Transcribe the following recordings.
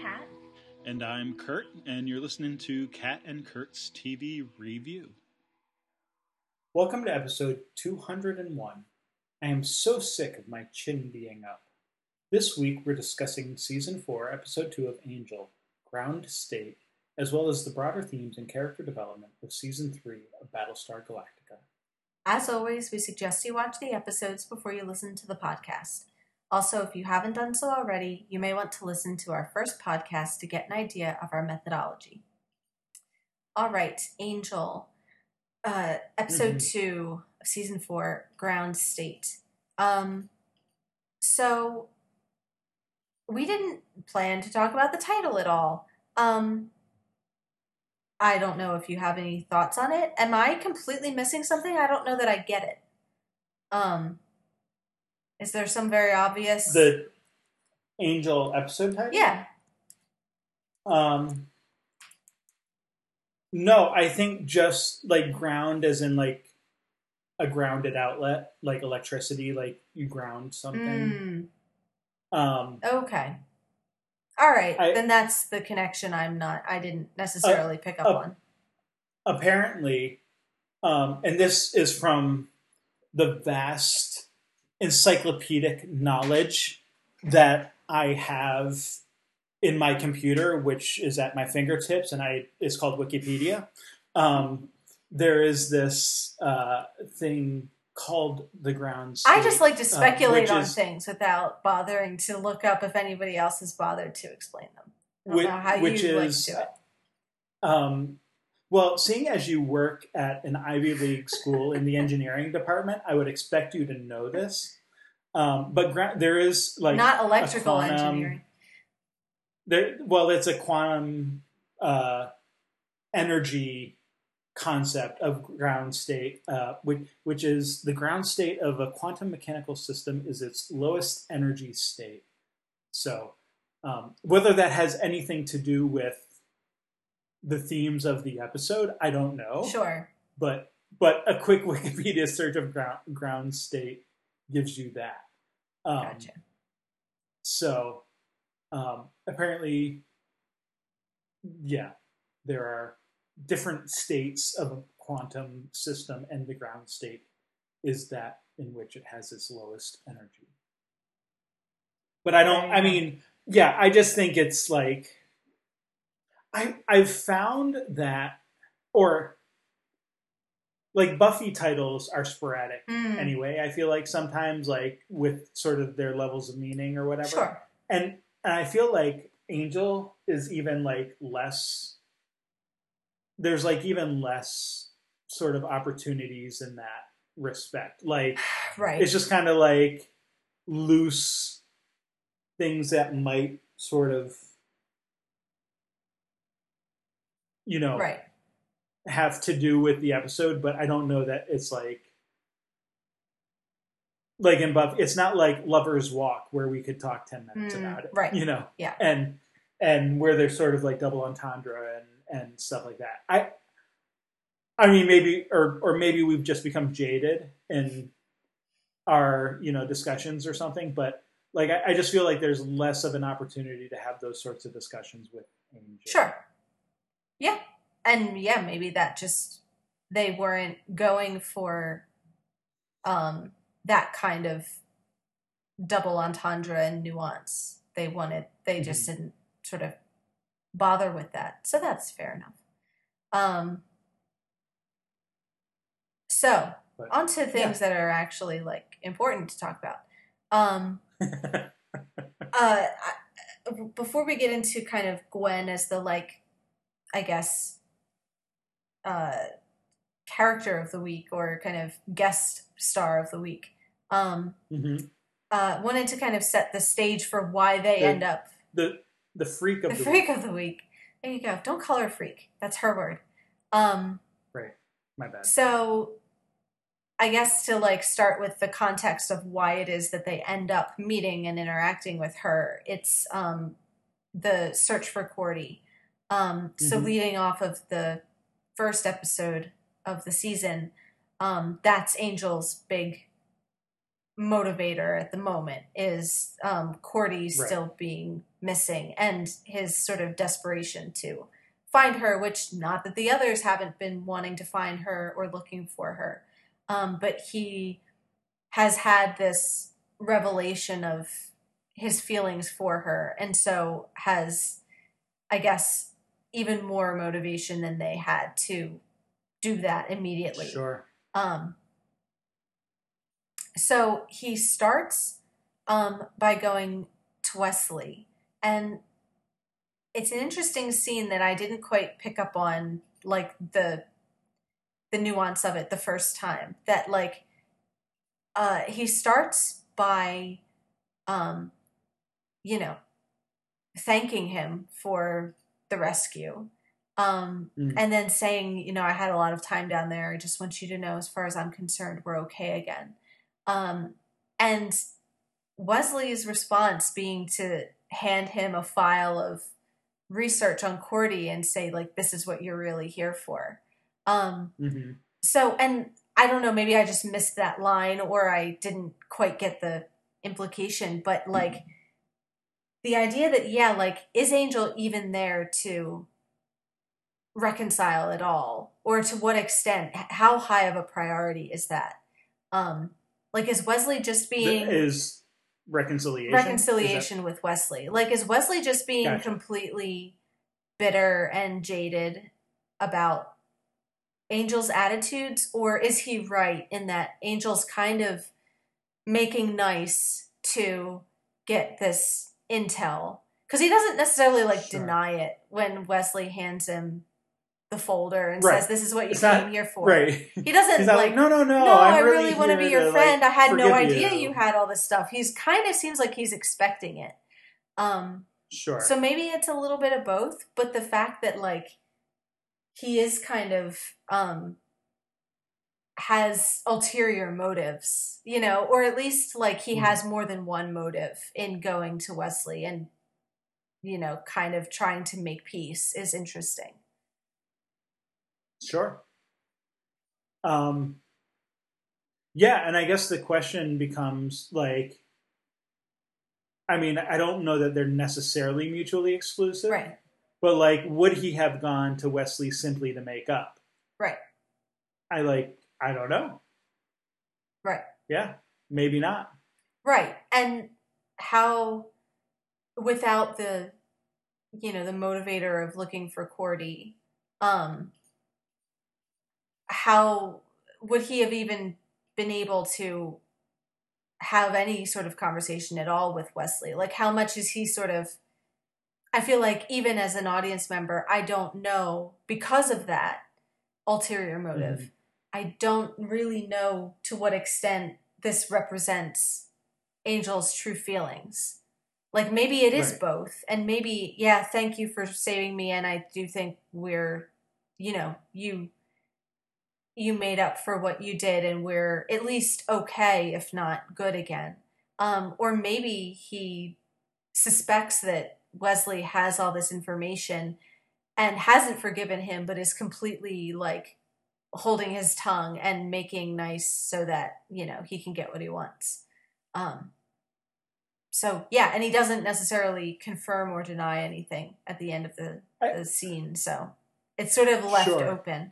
Kat. And I'm Kurt, and you're listening to Kat and Kurt's TV Review. Welcome to episode 201. I am so sick of my chin being up. This week we're discussing Season 4, Episode 2 of Angel, Ground State, as well as the broader themes and character development of Season 3 of Battlestar Galactica. As always, we suggest you watch the episodes before you listen to the podcast. Also, if you haven't done so already, you may want to listen to our first podcast to get an idea of our methodology. All right, Angel, episode 2 of Season 4, Ground State. So, we didn't plan to talk about the title at all. I don't know if you have any thoughts on it. Am I completely missing something? I don't know that I get it. Is there some very obvious... The Angel episode title? Yeah. No, I think just, like, ground as in, like, a grounded outlet, like electricity, like you ground something. Okay. All right, then that's the connection I didn't necessarily pick up on. Apparently, and this is from the vast encyclopedic knowledge that I have in my computer, which is at my fingertips, and it's called Wikipedia. There is this thing called the Ground State. I just like to speculate on things without bothering to look up if anybody else has bothered to explain them. I don't know how you like to do it. Well, seeing as you work at an Ivy League school in the engineering department, I would expect you to know this. But there is like... Not electrical engineering. It's a quantum energy concept of ground state, which is the ground state of a quantum mechanical system is its lowest energy state. So whether that has anything to do with the themes of the episode, I don't know. Sure. But a quick Wikipedia search of ground state gives you that. Gotcha. So apparently, yeah, there are different states of a quantum system, and the ground state is that in which it has its lowest energy. But I just think it's like, I've found that, or like Buffy titles are sporadic anyway. I feel like sometimes like with sort of their levels of meaning or whatever. Sure. And I feel like Angel is even like less. There's like even less sort of opportunities in that respect. Like, right. It's just kind of like loose things that might sort of, you know, right, have to do with the episode. But I don't know that it's like in Buffy, it's not like Lover's Walk where we could talk 10 minutes about it, right? You know, yeah, and where there's sort of like double entendre and stuff like that. I mean, maybe, or maybe we've just become jaded in our, you know, discussions or something, but like, I just feel like there's less of an opportunity to have those sorts of discussions with Angel. Sure. Yeah. And yeah, maybe that just, they weren't going for that kind of double entendre and nuance. They just didn't sort of bother with that. So that's fair enough. Onto things that are actually like important to talk about. Before we get into kind of Gwen as the like, I guess, character of the week or kind of guest star of the week, wanted to kind of set the stage for why they end up... The freak of the week. There you go. Don't call her freak. That's her word. Right. My bad. So I guess to like start with the context of why it is that they end up meeting and interacting with her, it's the search for Cordy. So leading off of the first episode of the season, that's Angel's big motivator at the moment is Cordy still being missing, and his sort of desperation to find her, which not that the others haven't been wanting to find her or looking for her, but he has had this revelation of his feelings for her, and so has, I guess, even more motivation than they had to do that immediately. Sure. So he starts by going to Wesley, and it's an interesting scene that I didn't quite pick up on, like the nuance of it the first time. That like he starts by, thanking him for the rescue. And then saying, I had a lot of time down there. I just want you to know, as far as I'm concerned, we're okay again. And Wesley's response being to hand him a file of research on Cordy and say, like, this is what you're really here for. So, and I don't know, maybe I just missed that line or I didn't quite get the implication, but like the idea that, is Angel even there to reconcile it all, or to what extent, how high of a priority is that? Is Wesley just being... Is reconciliation? Reconciliation with Wesley. Is Wesley just being completely bitter and jaded about Angel's attitudes? Or is he right in that Angel's kind of making nice to get this intel? Because he doesn't necessarily, deny it when Wesley hands him the folder and says, this is what you came here for. Right. He doesn't I really want to be your friend. I had no idea you had all this stuff. He's kind of seems like he's expecting it. So maybe it's a little bit of both, but the fact that he is kind of has ulterior motives, or at least he has more than one motive in going to Wesley and, kind of trying to make peace is interesting. Sure. And I guess the question becomes, I don't know that they're necessarily mutually exclusive. Right. But, would he have gone to Wesley simply to make up? Right. I don't know. Right. Yeah, maybe not. Right. And how, without the, the motivator of looking for Cordy, how would he have even been able to have any sort of conversation at all with Wesley? How much is he sort of, I feel even as an audience member, I don't know, because of that ulterior motive, I don't really know to what extent this represents Angel's true feelings. Maybe it is both, and maybe, thank you for saving me, and I do think we're, you made up for what you did and we're at least okay, if not good again. Or maybe he suspects that Wesley has all this information and hasn't forgiven him, but is completely holding his tongue and making nice so that, he can get what he wants. And he doesn't necessarily confirm or deny anything at the end of the scene. So it's sort of left open.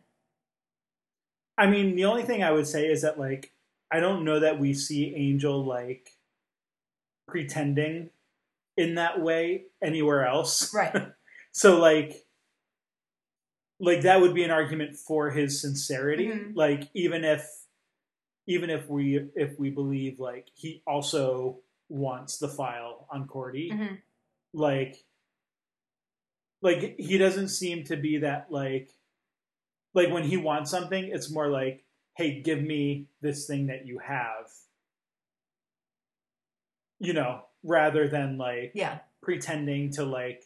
The only thing I would say is that, I don't know that we see Angel, pretending in that way anywhere else. Right. So, that would be an argument for his sincerity. Mm-hmm. Even if we believe, he also wants the file on Cordy, mm-hmm. He doesn't seem to be that, when he wants something, it's more hey, give me this thing that you have. Rather than pretending to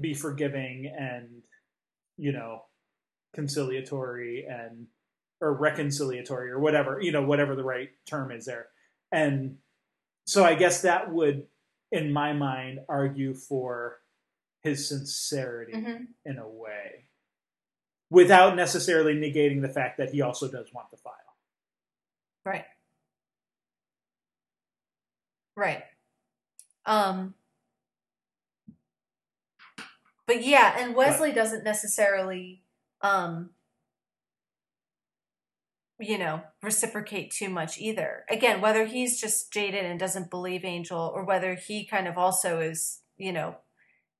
be forgiving and, conciliatory and, or reconciliatory or whatever, whatever the right term is there. And so I guess that would, in my mind, argue for his sincerity in a way, without necessarily negating the fact that he also does want the file. Right. Right. But yeah, and Wesley doesn't necessarily, you know, reciprocate too much either. Again, whether he's just jaded and doesn't believe Angel, or whether he kind of also is, you know,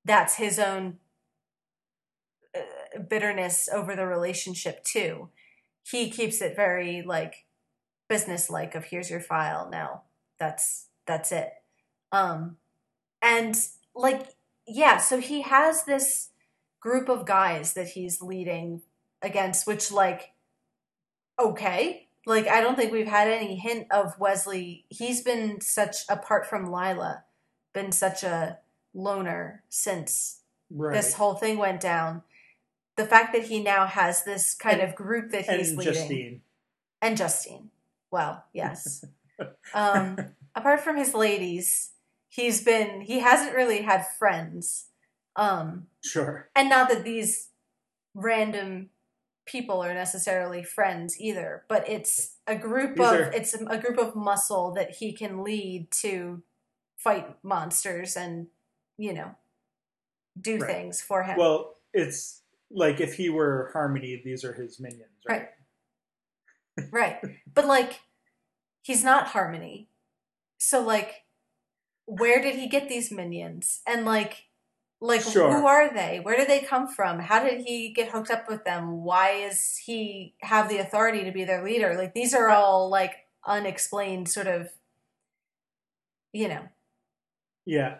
that's his own bitterness over the relationship too. He keeps it very, like, business-like of here's your file now. That's it. And, like, yeah, so he has this group of guys that he's leading against, which, like, okay. Like, I don't think we've had any hint of Wesley. He's been such, apart from Lila, been such a loner since this whole thing went down. The fact that he now has this kind of group that he's leading. And Justine. Well, yes. Apart from his ladies, he hasn't really had friends. Sure. And not that these random people are necessarily friends either, but it's a group it's a group of muscle that he can lead to fight monsters and, you know, do things for him. Well, it's like if he were Harmony, these are his minions, right? Right. But, like, he's not Harmony. So, like, where did he get these minions? And, like who are they? Where did they come from? How did he get hooked up with them? Why does he have the authority to be their leader? Like, these are all, like, unexplained sort of, you know. Yeah.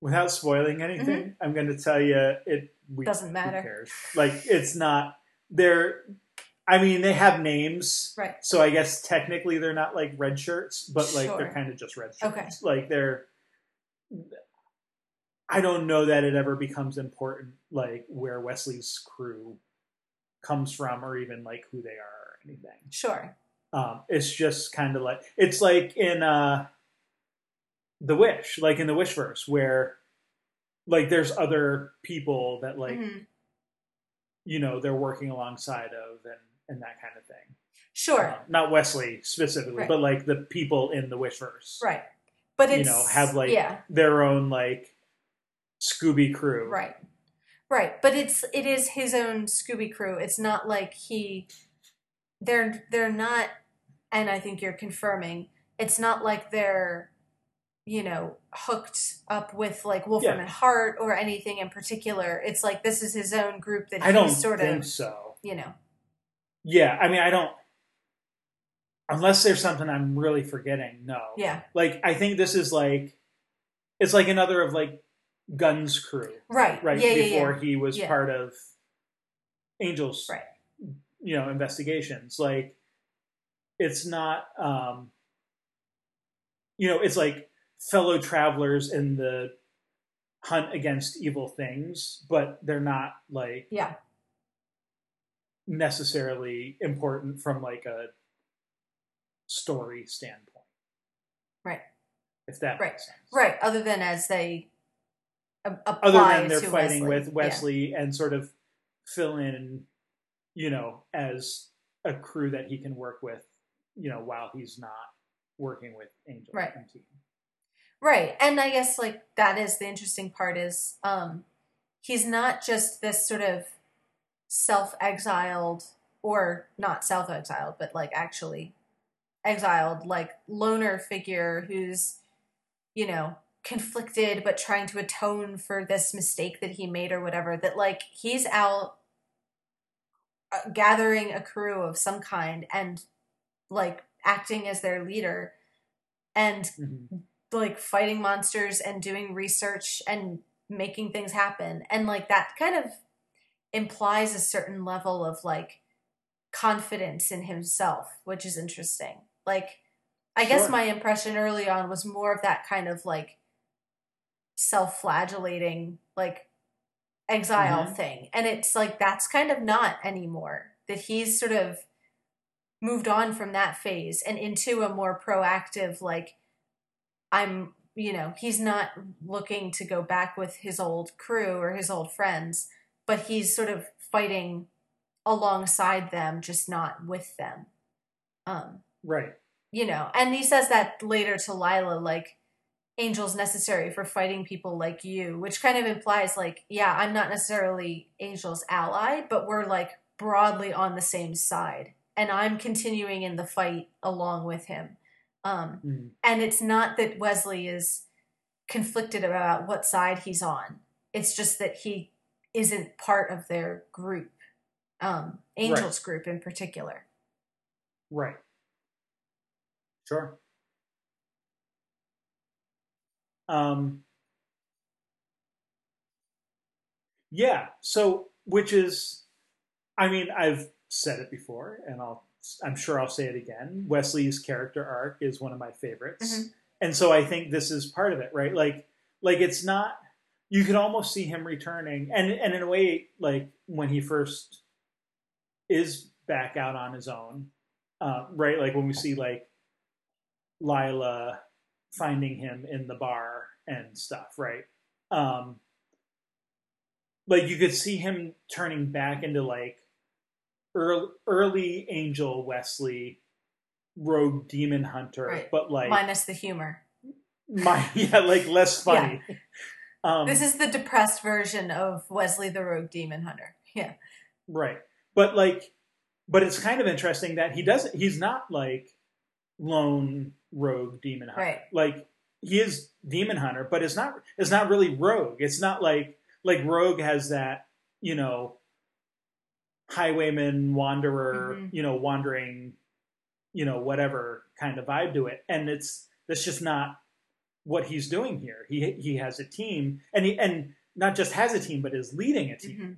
Without spoiling anything, I'm going to tell you it doesn't matter. Who cares? Like, it's not... I mean, they have names, right? So I guess technically they're not like red shirts, but like they're kind of just red shirts. Okay. Like I don't know that it ever becomes important, like where Wesley's crew comes from, or even like who they are or anything. Sure. It's just kind of like it's like in the Wish, like in the Wishverse, where like there's other people that like you know they're working alongside of and that kind of thing. Sure. Not Wesley specifically, but like the people in the Wishverse. Right. But it's... You know, have like their own like Scooby crew. Right. Right. But it is his own Scooby crew. It's not like they're not, and I think you're confirming, it's not like they're, you know, hooked up with like Wolfram and Hart or anything in particular. It's like this is his own group that I don't think so. You know. Yeah, I mean, I don't... Unless there's something I'm really forgetting, no. Yeah. Like, I think this is like... It's like another of, like, Gunn's crew. Right. Right, yeah, before he was part of Angel's, you know, investigations. Like, it's not... you know, it's like fellow travelers in the hunt against evil things, but they're not, like... Yeah. necessarily important from like a story standpoint, right? If that makes sense, right? Other than as they apply, other than they're to fighting Wesley. With Wesley and sort of fill in, you know, as a crew that he can work with, you know, while he's not working with Angel and team. Right, and I guess like that is the interesting part is he's not just this sort of self-exiled, or not self-exiled, but like actually exiled, like loner figure who's, you know, conflicted but trying to atone for this mistake that he made or whatever, that like he's out gathering a crew of some kind and like acting as their leader and like fighting monsters and doing research and making things happen. And like that kind of implies a certain level of like confidence in himself, which is interesting. Like, I guess my impression early on was more of that kind of like self-flagellating, like exile thing. And it's like, that's kind of not anymore, that he's sort of moved on from that phase and into a more proactive, like I'm, you know, he's not looking to go back with his old crew or his old friends, but he's sort of fighting alongside them, just not with them. Right. You know, and he says that later to Lila, like, Angel's necessary for fighting people like you, which kind of implies, like, yeah, I'm not necessarily Angel's ally, but we're, like, broadly on the same side. And I'm continuing in the fight along with him. And it's not that Wesley is conflicted about what side he's on. It's just that he isn't part of their group, Angel's right. group in particular. Right. Sure. Yeah. So, which is, I mean, I've said it before, and I'm sure I'll say it again. Wesley's character arc is one of my favorites. Mm-hmm. And so I think this is part of it, right? Like it's not, you could almost see him returning. And in a way, like when he first is back out on his own, right? Like when we see like Lila finding him in the bar and stuff, right? Like you could see him turning back into like early Angel Wesley, Rogue Demon Hunter, right. But like minus the humor. Like less funny. Yeah. This is the depressed version of Wesley the Rogue Demon Hunter. Yeah. Right. But like, but it's kind of interesting that he's not like lone rogue demon hunter. Right. Like he is demon hunter, but it's not really rogue. It's not like Rogue has that, you know, highwayman, wanderer, mm-hmm. you know, wandering, you know, whatever kind of vibe to it. And that's just not what he's doing here. He has a team, and not just has a team, but is leading a team. Mm-hmm.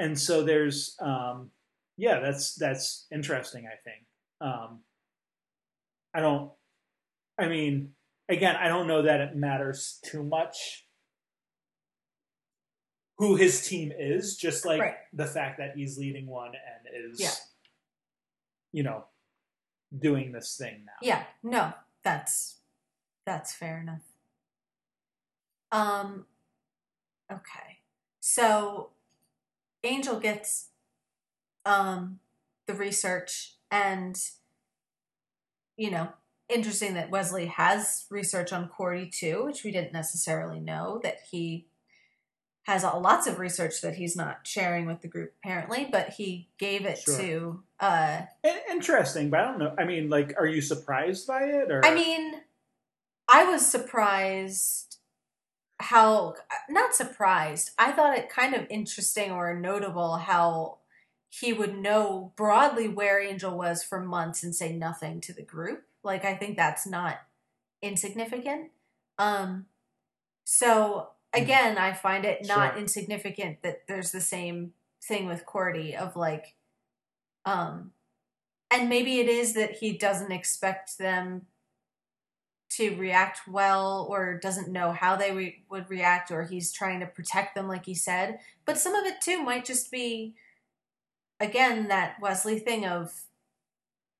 And so there's, that's interesting, I think. I don't know that it matters too much who his team is, just like right. the fact that he's leading one and is, you know, doing this thing now. Yeah, no, that's fair enough. Okay. So Angel gets the research, and, you know, interesting that Wesley has research on Cordy too, which we didn't necessarily know, that he has lots of research that he's not sharing with the group apparently, but he gave it sure. to... Interesting, but I don't know. I mean, like, are you surprised by it? Or I mean, I was surprised how... Not surprised. I thought it kind of interesting or notable how he would know broadly where Angel was for months and say nothing to the group. Like, I think that's not insignificant. So... Again, I find it not sure. insignificant that there's the same thing with Cordy of like, and maybe it is that he doesn't expect them to react well, or doesn't know how they would react, or he's trying to protect them, like he said. But some of it too might just be, again, that Wesley thing of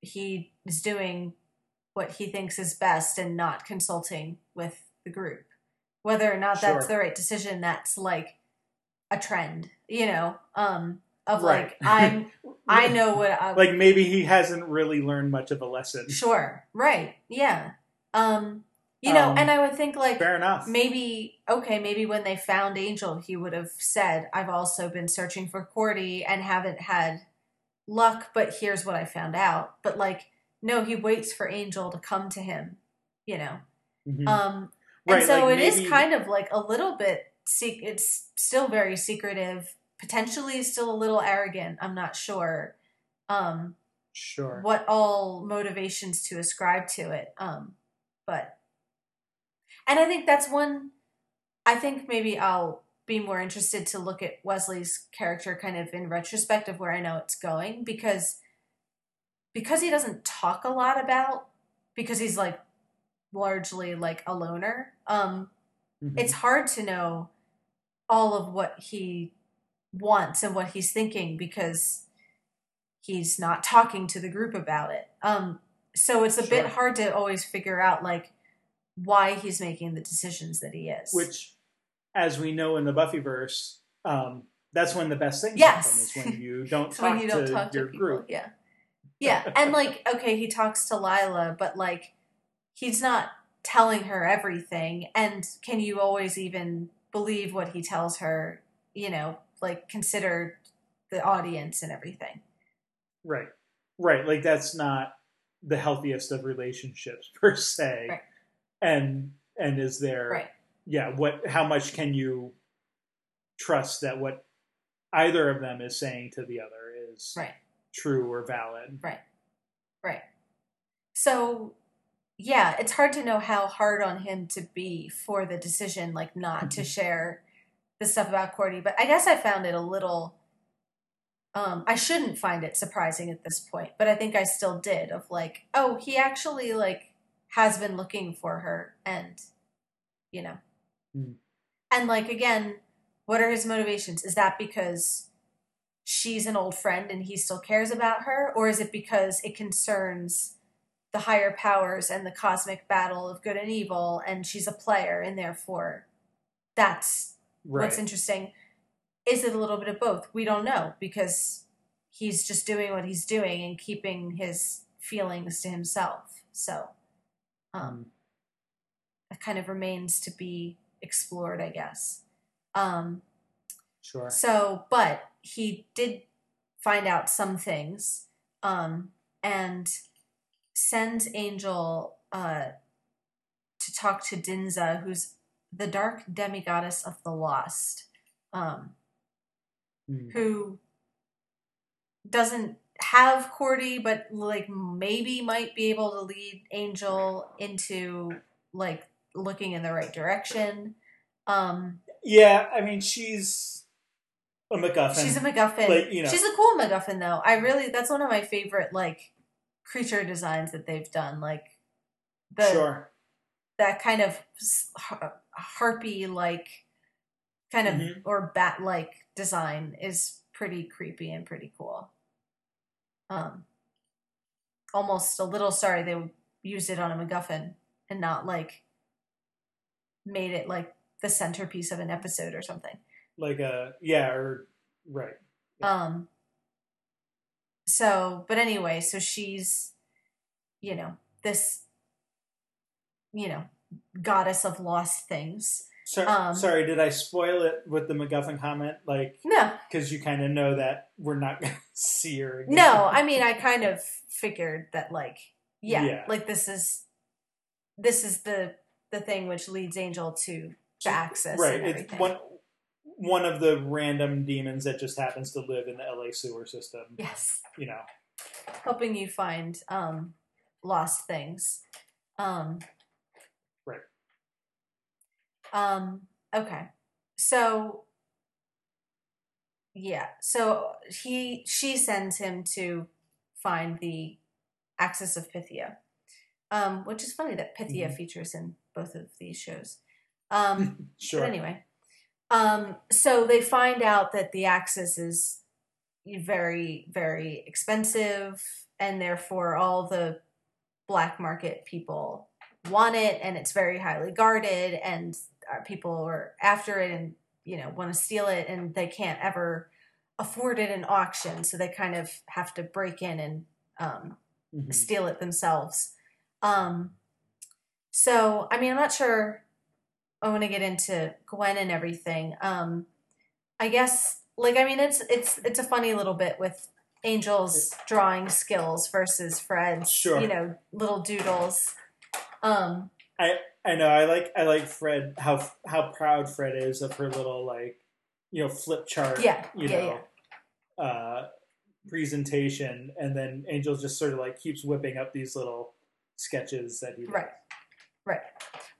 he is doing what he thinks is best and not consulting with the group. Whether or not that's sure. the right decision, that's like a trend, you know, of right. like, I know what I... Like maybe he hasn't really learned much of a lesson. Sure. Right. Yeah. You know, and I would think like... Fair enough. Maybe when they found Angel, he would have said, I've also been searching for Cordy and haven't had luck, but here's what I found out. But like, no, he waits for Angel to come to him, you know. Mm-hmm. And right, so like it is kind of like a little bit, it's still very secretive, potentially still a little arrogant. I'm not sure what all motivations to ascribe to it. But I think that's one, I think maybe I'll be more interested to look at Wesley's character kind of in retrospect of where I know it's going, because he doesn't talk a lot about, because he's like, largely like a loner. Mm-hmm. It's hard to know all of what he wants and what he's thinking because he's not talking to the group about it. So it's a bit hard to always figure out like why he's making the decisions that he is. Which, as we know in the Buffyverse, that's when the best things happen is when you don't talk to your group. Yeah. Yeah, and like, okay, he talks to Lila, but like, he's not telling her everything. And can you always even believe what he tells her? You know, like, consider the audience and everything. Right. Right. Like, that's not the healthiest of relationships, per se. Right. And is there... Right. Yeah, what? How much can you trust that what either of them is saying to the other is right. true or valid? Right. Right. So... yeah, it's hard to know how hard on him to be for the decision, like, not to share the stuff about Cordy. But I guess I found it a little, I shouldn't find it surprising at this point, but I think I still did, of like, oh, he actually, like, has been looking for her, and, you know. Mm. And, like, again, what are his motivations? Is that because she's an old friend and he still cares about her? Or is it because it concerns the higher powers and the cosmic battle of good and evil, and she's a player, and therefore that's right. what's interesting? Is it a little bit of both? We don't know, because he's just doing what he's doing and keeping his feelings to himself. So that kind of remains to be explored, I guess. Sure. So, but he did find out some things, and sends Angel to talk to Dinza, who's the dark demigoddess of the lost, who doesn't have Cordy, but like maybe might be able to lead Angel into like looking in the right direction. Yeah, I mean, she's a MacGuffin. She's a MacGuffin. Like, you know. She's a cool MacGuffin, though. That's one of my favorite like creature designs that they've done, like the sure. that kind of harpy like kind of mm-hmm. or bat like design is pretty creepy and pretty cool. Almost a little sorry they used it on a MacGuffin and not like made it like the centerpiece of an episode or something. Like a yeah or right. Yeah. So, but anyway, so she's, you know, this, you know, goddess of lost things. So, sorry, did I spoil it with the MacGuffin comment? Like, no. Because you kind of know that we're not going to see her again. No, I mean, I kind of figured that, like, yeah. like this is the thing which leads Angel to access. Right. And everything. It's one of the random demons that just happens to live in the LA sewer system. Yes. You know. Helping you find lost things. Right. Okay. So, yeah. So she sends him to find the Axis of Pythia, which is funny that Pythia features in both of these shows. Sure. But anyway. So they find out that the Axis is very, very expensive, and therefore all the black market people want it, and it's very highly guarded, and people are after it and, you know, want to steal it, and they can't ever afford it in auction. So they kind of have to break in and, steal it themselves. So, I mean, I'm not sure I want to get into Gwen and everything. I guess, like, I mean, it's a funny little bit with Angel's drawing skills versus Fred's, sure. you know, little doodles. I know. I like Fred, how proud Fred is of her little, like, you know, flip chart, you know. Presentation. And then Angel just sort of like keeps whipping up these little sketches that he does. Right.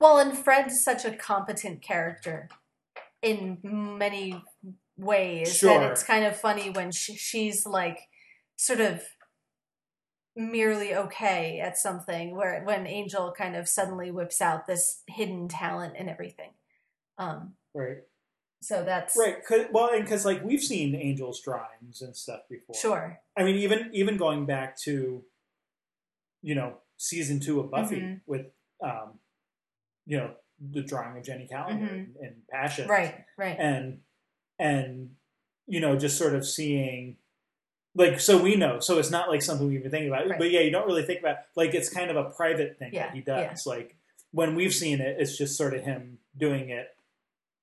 Well, and Fred's such a competent character in many ways sure. that it's kind of funny when she's like sort of merely okay at something, when Angel kind of suddenly whips out this hidden talent and everything. Right. So that's right. Because like we've seen Angel's drawings and stuff before. Sure. I mean, even going back to, you know, season 2 of Buffy with. You know, the drawing of Jenny Calendar and Passion. Right. And, you know, just sort of seeing Like, so we know. So it's not like something we've been thinking about. Right. But yeah, you don't really think about, like, it's kind of a private thing that he does. Yeah. Like, when we've seen it, it's just sort of him doing it,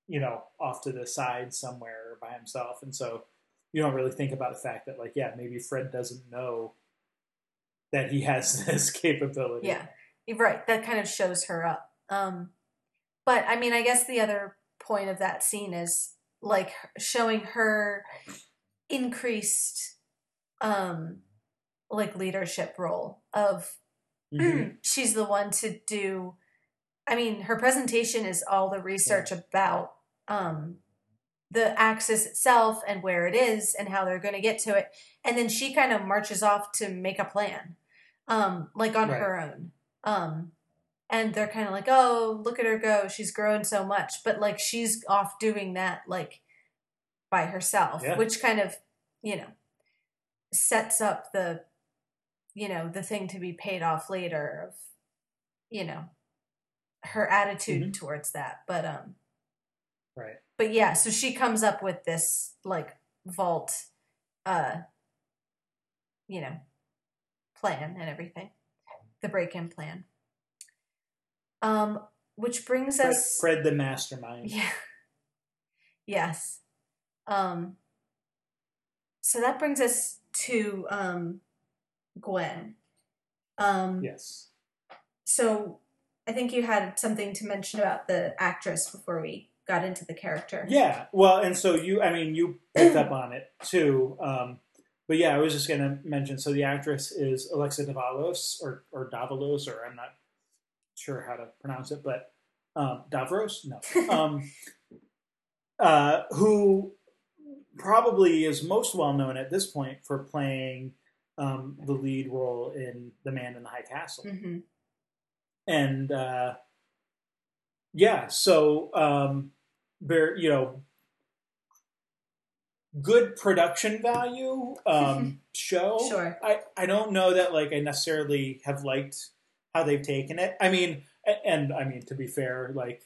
you know, off to the side somewhere by himself. And so you don't really think about the fact that, like, yeah, maybe Fred doesn't know that he has this capability. Yeah, right. That kind of shows her up. But, I mean, I guess the other point of that scene is, like, showing her increased... like leadership role of she's the one to do. I mean, her presentation is all the research about the axis itself and where it is and how they're going to get to it, and then she kind of marches off to make a plan, like on her own. And they're kind of like, "Oh, look at her go! She's grown so much," but like she's off doing that like by herself, which kind of sets up the, the thing to be paid off later of, her attitude towards that. But, but yeah, so she comes up with this like vault, plan and everything, the break-in plan. Which brings us Fred the mastermind. Yeah. Yes. So that brings us to Gwen. Yes. So I think you had something to mention about the actress before we got into the character. Yeah. Well, and so you picked up on it too. But yeah, I was just going to mention, so the actress is Alexa Davalos or Davalos, or I'm not sure how to pronounce it, but Davros? No. Who... probably is most well known at this point for playing the lead role in The Man in the High Castle. Mm-hmm. And there, good production value show. Sure. I don't know that like I necessarily have liked how they've taken it. I mean, to be fair, like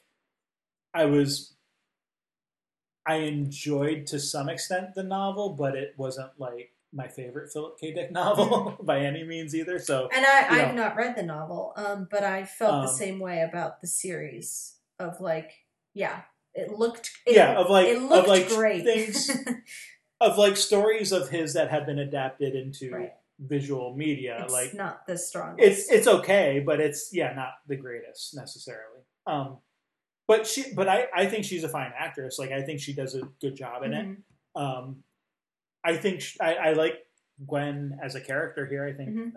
I enjoyed to some extent the novel, but it wasn't like my favorite Philip K. Dick novel by any means either. So, and I've not read the novel, but I felt the same way about the series of like, it looked great things of like stories of his that have been adapted into visual media. It's like not the strongest. It's okay, but it's not the greatest necessarily. But I think she's a fine actress. Like I think she does a good job in it. I think I like Gwen as a character here. I think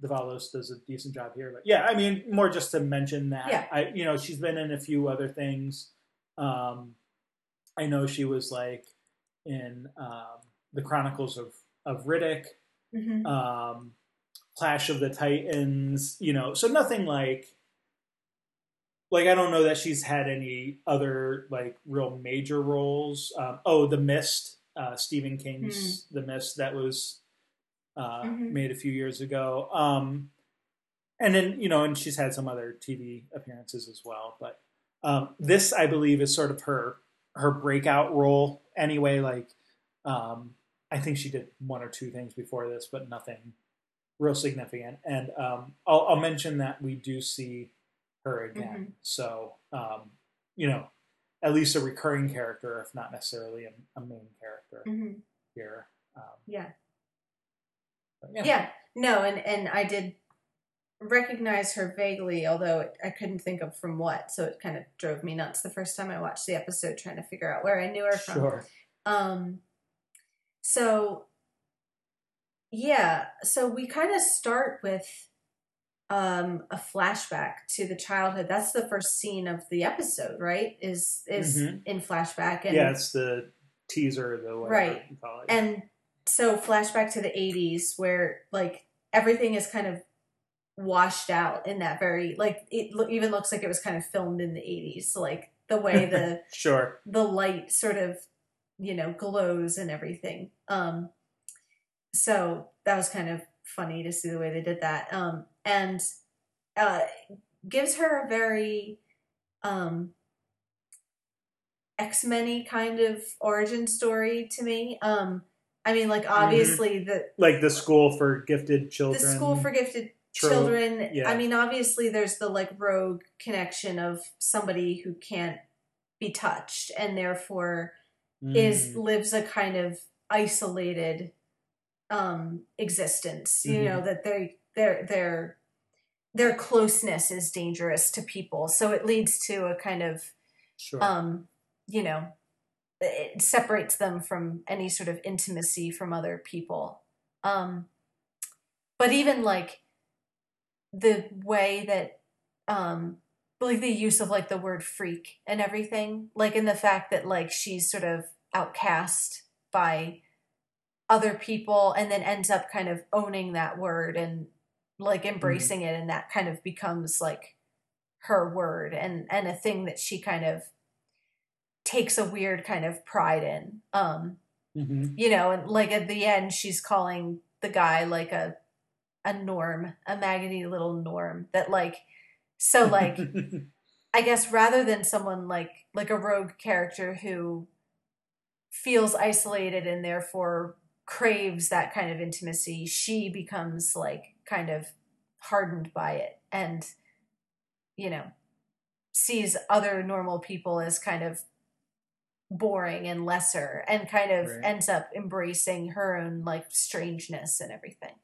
Davalos does a decent job here. But yeah, I mean, more just to mention that she's been in a few other things. I know she was like in the Chronicles of Riddick, Clash of the Titans. So nothing like. Like, I don't know that she's had any other, like, real major roles. The Mist, Stephen King's The Mist, that was made a few years ago. And then, and she's had some other TV appearances as well. But this, I believe, is sort of her breakout role anyway. Like, I think she did one or two things before this, but nothing real significant. And I'll mention that we do see... her again. So, at least a recurring character, if not necessarily a main character here. No, and I did recognize her vaguely, although I couldn't think of from what, so it kind of drove me nuts the first time I watched the episode trying to figure out where I knew her from. Sure. So we kind of start with a flashback to the childhood. That's the first scene of the episode, right? Is in flashback. And it's the teaser, the whatever you call it. And so flashback to the 80s where like everything is kind of washed out in that very, like it even looks like it was kind of filmed in the 80s, like the way the the light sort of, glows and everything. So that was kind of funny to see the way they did that. And gives her a very X-Men-y kind of origin story to me. I mean, like, obviously like the school for gifted children. The school for gifted children. Yeah. I mean, obviously there's the, like, rogue connection of somebody who can't be touched and therefore lives a kind of isolated existence. You know, that their closeness is dangerous to people. So it leads to a kind of, you know, it separates them from any sort of intimacy from other people. But even like the way that, like the use of like the word freak and everything, like in the fact that like she's sort of outcast by other people and then ends up kind of owning that word and like embracing it. And that kind of becomes like her word and a thing that she kind of takes a weird kind of pride in, you know, and like at the end, she's calling the guy like a norm, a maggoty little norm that like, so like, I guess rather than someone like a rogue character who feels isolated and therefore craves that kind of intimacy, she becomes like kind of hardened by it and, you know, sees other normal people as kind of boring and lesser and kind of ends up embracing her own like strangeness and everything.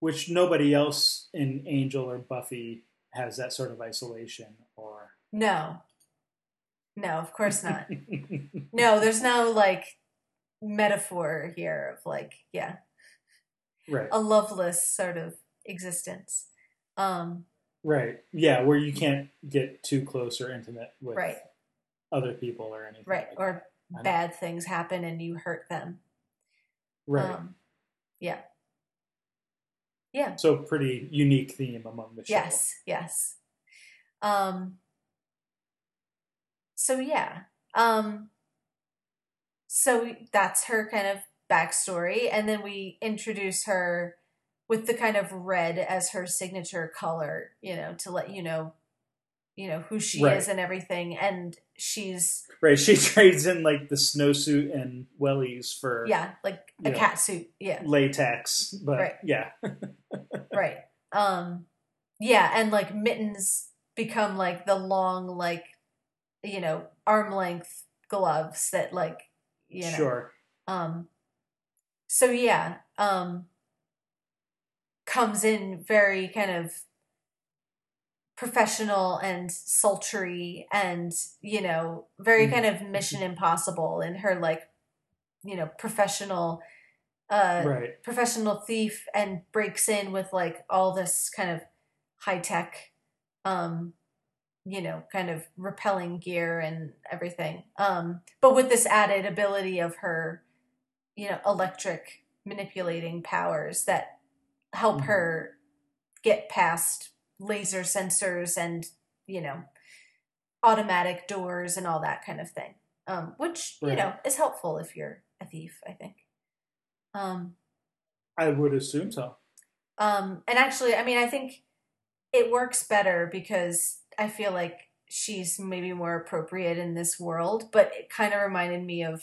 Which nobody else in Angel or Buffy has that sort of isolation or... No, of course not. No, there's no like metaphor here of like, a loveless sort of existence. Yeah, where you can't get too close or intimate with other people or anything. Like or that. Bad things happen and you hurt them. Yeah. So pretty unique theme among the show. Yes. So that's her kind of backstory. And then we introduce her with the kind of red as her signature color, you know, to let you know, who she is and everything. And she's... She trades in, like, the snowsuit and wellies for... like a cat suit. Latex. But, and, like, mittens become, like, the long, like, you know, arm-length gloves that, like, you know... comes in very kind of professional and sultry and, you know, very kind of Mission Impossible in her, like, you know, professional thief, and breaks in with like all this kind of high tech, you know, kind of rappelling gear and everything. But with this added ability of her, you know, electric manipulating powers that help her get past laser sensors and, you know, automatic doors and all that kind of thing, which, you know, is helpful if you're a thief, I think. I would assume so. And actually, I mean, I think it works better because I feel like she's maybe more appropriate in this world, but it kind of reminded me of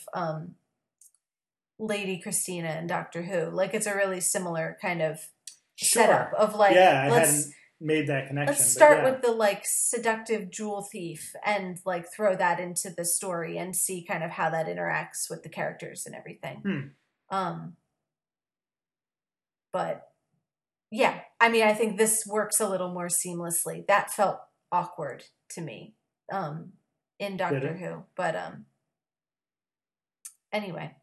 Lady Christina in Doctor Who. Like, it's a really similar kind of setup of, like, made that connection. Let's start with the, like, seductive jewel thief and, like, throw that into the story and see kind of how that interacts with the characters and everything. But yeah, I mean, I think this works a little more seamlessly. That felt awkward to me in Doctor Who, but anyway,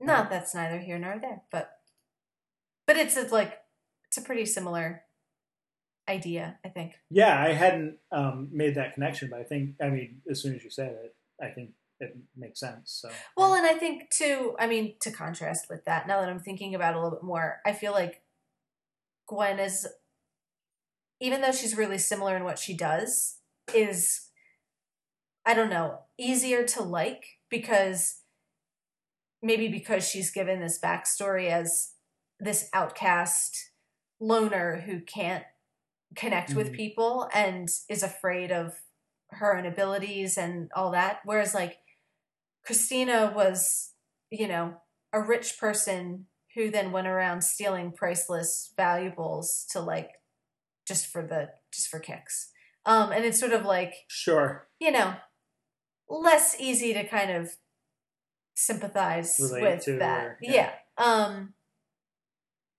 not that's neither here nor there, but it's like. It's a pretty similar idea, I think. Yeah, I hadn't made that connection, but I think, I mean, as soon as you said it, I think it makes sense. So. Well, and I think too, I mean, to contrast with that, now that I'm thinking about it a little bit more, I feel like Gwen is, even though she's really similar in what she does, is, I don't know, easier to like because, maybe because she's given this backstory as this outcast loner who can't connect with people and is afraid of her own abilities and all that. Whereas like Christina was, you know, a rich person who then went around stealing priceless valuables to, like, just for kicks. And it's sort of like, sure, you know, less easy to kind of sympathize with that. Or, yeah. Yeah.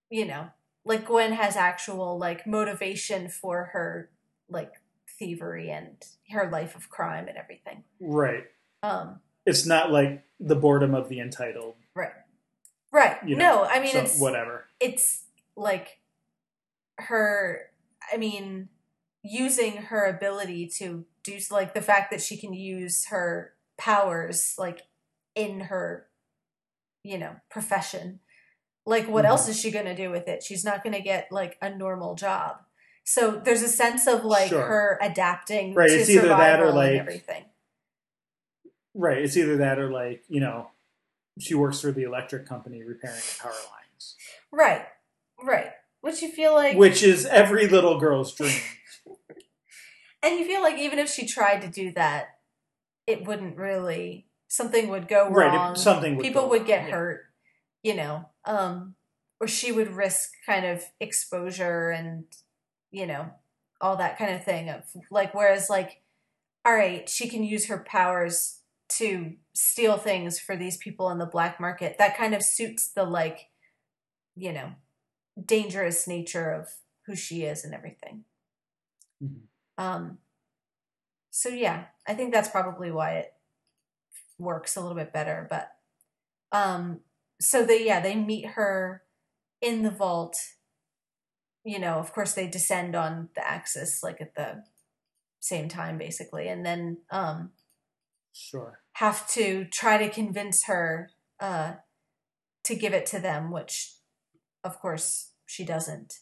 You know, like Gwen has actual, like, motivation for her, like, thievery and her life of crime and everything. Right. It's not like the boredom of the entitled. Right. Right. You know, no, I mean, so it's... whatever. It's like her, I mean, using her ability to do, like, the fact that she can use her powers, like, in her, you know, profession. Like, what else is she going to do with it? She's not going to get, like, a normal job. So there's a sense of, like, sure, her adapting right, to survival that or, like, and everything. Right. It's either that or, like, you know, she works for the electric company repairing the power lines. Right. Right. Which you feel like... which is every little girl's dream. And you feel like even if she tried to do that, it wouldn't really... something would go wrong. Right. Something would People would get hurt. You know, or she would risk kind of exposure and, you know, all that kind of thing. Of like, whereas, like, all right, she can use her powers to steal things for these people in the black market. That kind of suits the, like, you know, dangerous nature of who she is and everything. Mm-hmm. So yeah, I think that's probably why it works a little bit better. But, so they meet her in the vault. You know, of course they descend on the Axis, like, at the same time, basically. And then, sure, have to try to convince her, to give it to them, which of course she doesn't.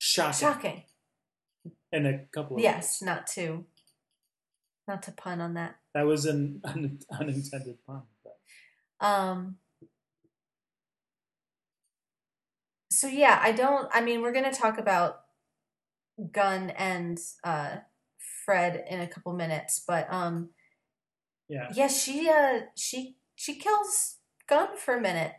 Shocking. And a couple of yes, not to. Not to pun on that. That was an unintended pun. But. So yeah, we're going to talk about Gunn and Fred in a couple minutes, but yeah, she kills Gunn for a minute.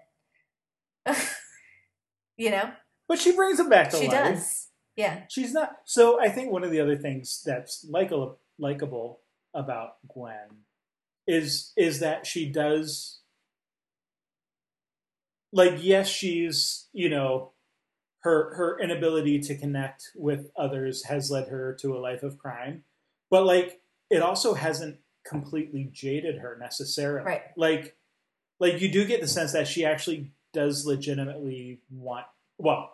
You know? But she brings him back to life. She does. Yeah. She's not. So I think one of the other things that's likable about Gwen is that she does, like, yes, she's, you know, her inability to connect with others has led her to a life of crime, but, like, it also hasn't completely jaded her necessarily. Right. Like you do get the sense that she actually does legitimately want, well,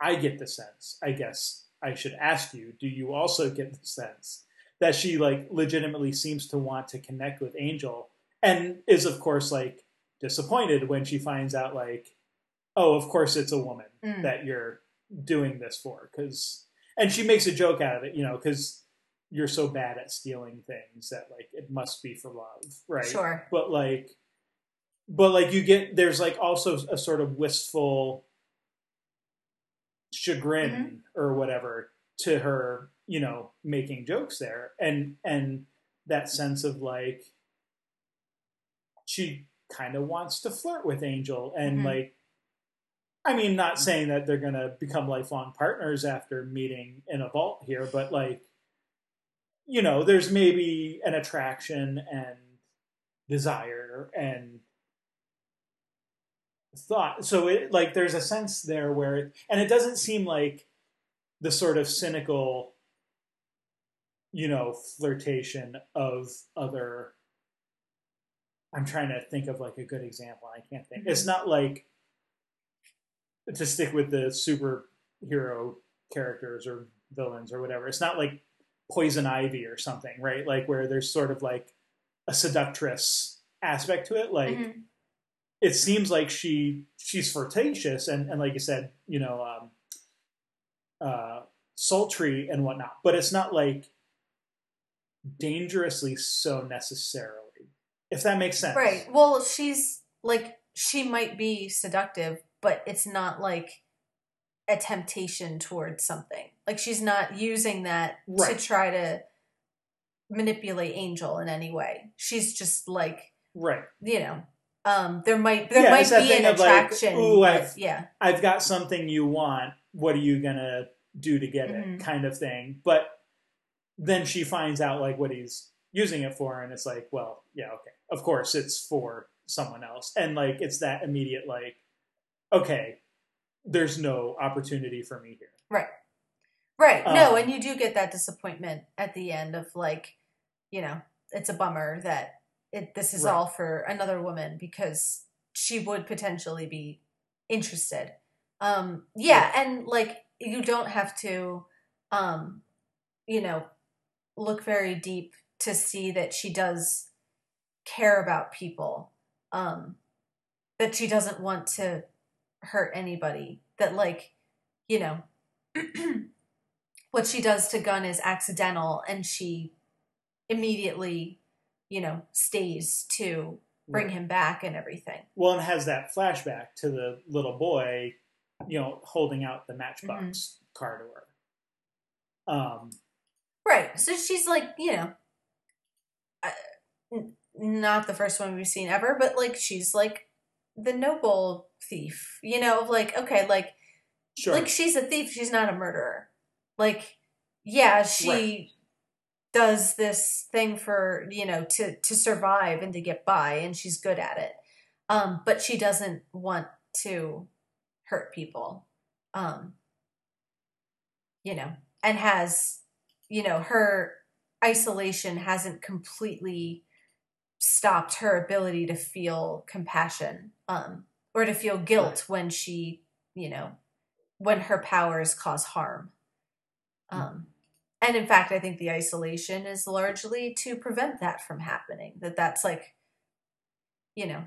I get the sense, I guess I should ask you, do you also get the sense that she, like, legitimately seems to want to connect with Angel and is, of course, like, disappointed when she finds out, like, oh, of course it's a woman that you're doing this for. And she makes a joke out of it, you know, because you're so bad at stealing things that, like, it must be for love, right? Sure. But, like, you get, there's, like, also a sort of wistful chagrin or whatever to her, you know, making jokes there. And that sense of, like, she kind of wants to flirt with Angel. And, like, I mean, not saying that they're going to become lifelong partners after meeting in a vault here, but, like, you know, there's maybe an attraction and desire and thought. So, it, like, there's a sense there where, and it doesn't seem like the sort of cynical, you know, flirtation of other, I'm trying to think of, like, a good example. I can't think. It's not like, to stick with the superhero characters or villains or whatever, it's not like Poison Ivy or something, right? Like, where there's sort of, like, a seductress aspect to it. Like, it seems like she's flirtatious and like you said, you know, sultry and whatnot, but it's not, like, dangerously so necessarily, if that makes sense. Right. Well, she's, like, she might be seductive, but it's not, like, a temptation towards something. Like, she's not using that to try to manipulate Angel in any way. She's just like, right, you know, there might be an attraction. Like, ooh, I've got something you want. What are you gonna do to get it? Kind of thing. But then she finds out like what he's using it for, and it's like, well, yeah, okay, of course it's for someone else. And like, it's that immediate like, okay, there's no opportunity for me here. Right. No, and you do get that disappointment at the end of like, you know, it's a bummer that this is all for another woman, because she would potentially be interested. And like, you don't have to, you know, look very deep to see that she does care about people, that she doesn't want to hurt anybody, that like, you know, what she does to Gunn is accidental, and she immediately, you know, stays to bring him back and everything. Well, and has that flashback to the little boy, you know, holding out the matchbox car to her. Right. So she's like, you know, not the first one we've seen ever, but like, she's like the noble thief, you know, like, okay, like, sure, like she's a thief. She's not a murderer. Like, yeah, she does this thing for, you know, to survive and to get by, and she's good at it. But she doesn't want to hurt people, you know, and has, you know, her isolation hasn't completely stopped her ability to feel compassion, or to feel guilt when she, you know, when her powers cause harm. And in fact, I think the isolation is largely to prevent that from happening. That's like, you know,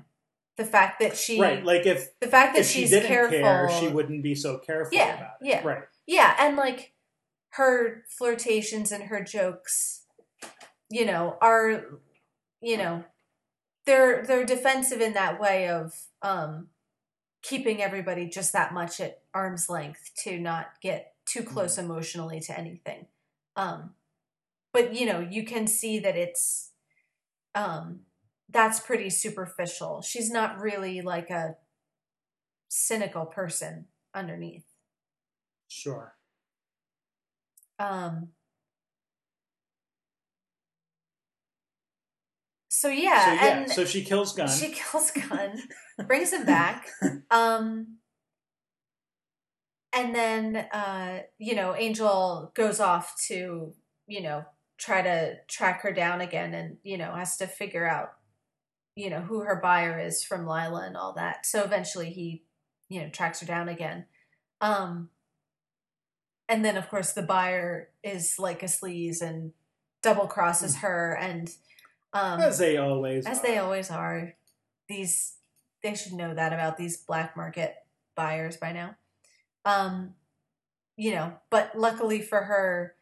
the fact that she, like if she's she didn't careful, care, she wouldn't be so careful about it. Yeah. Right. Yeah. And like her flirtations and her jokes, you know, are, you know, they're defensive in that way of, keeping everybody just that much at arm's length to not get too close emotionally to anything. But you know, you can see that it's, that's pretty superficial. She's not really like a cynical person underneath. Sure. So she kills Gunn. She kills Gunn, brings him back. And then, you know, Angel goes off to, you know, try to track her down again, and, you know, has to figure out, you know, who her buyer is from Lila and all that. So eventually he, you know, tracks her down again. And then, of course, the buyer is like a sleaze and double crosses her. And as they always are, they should know that about these black market buyers by now. You know, but luckily for her,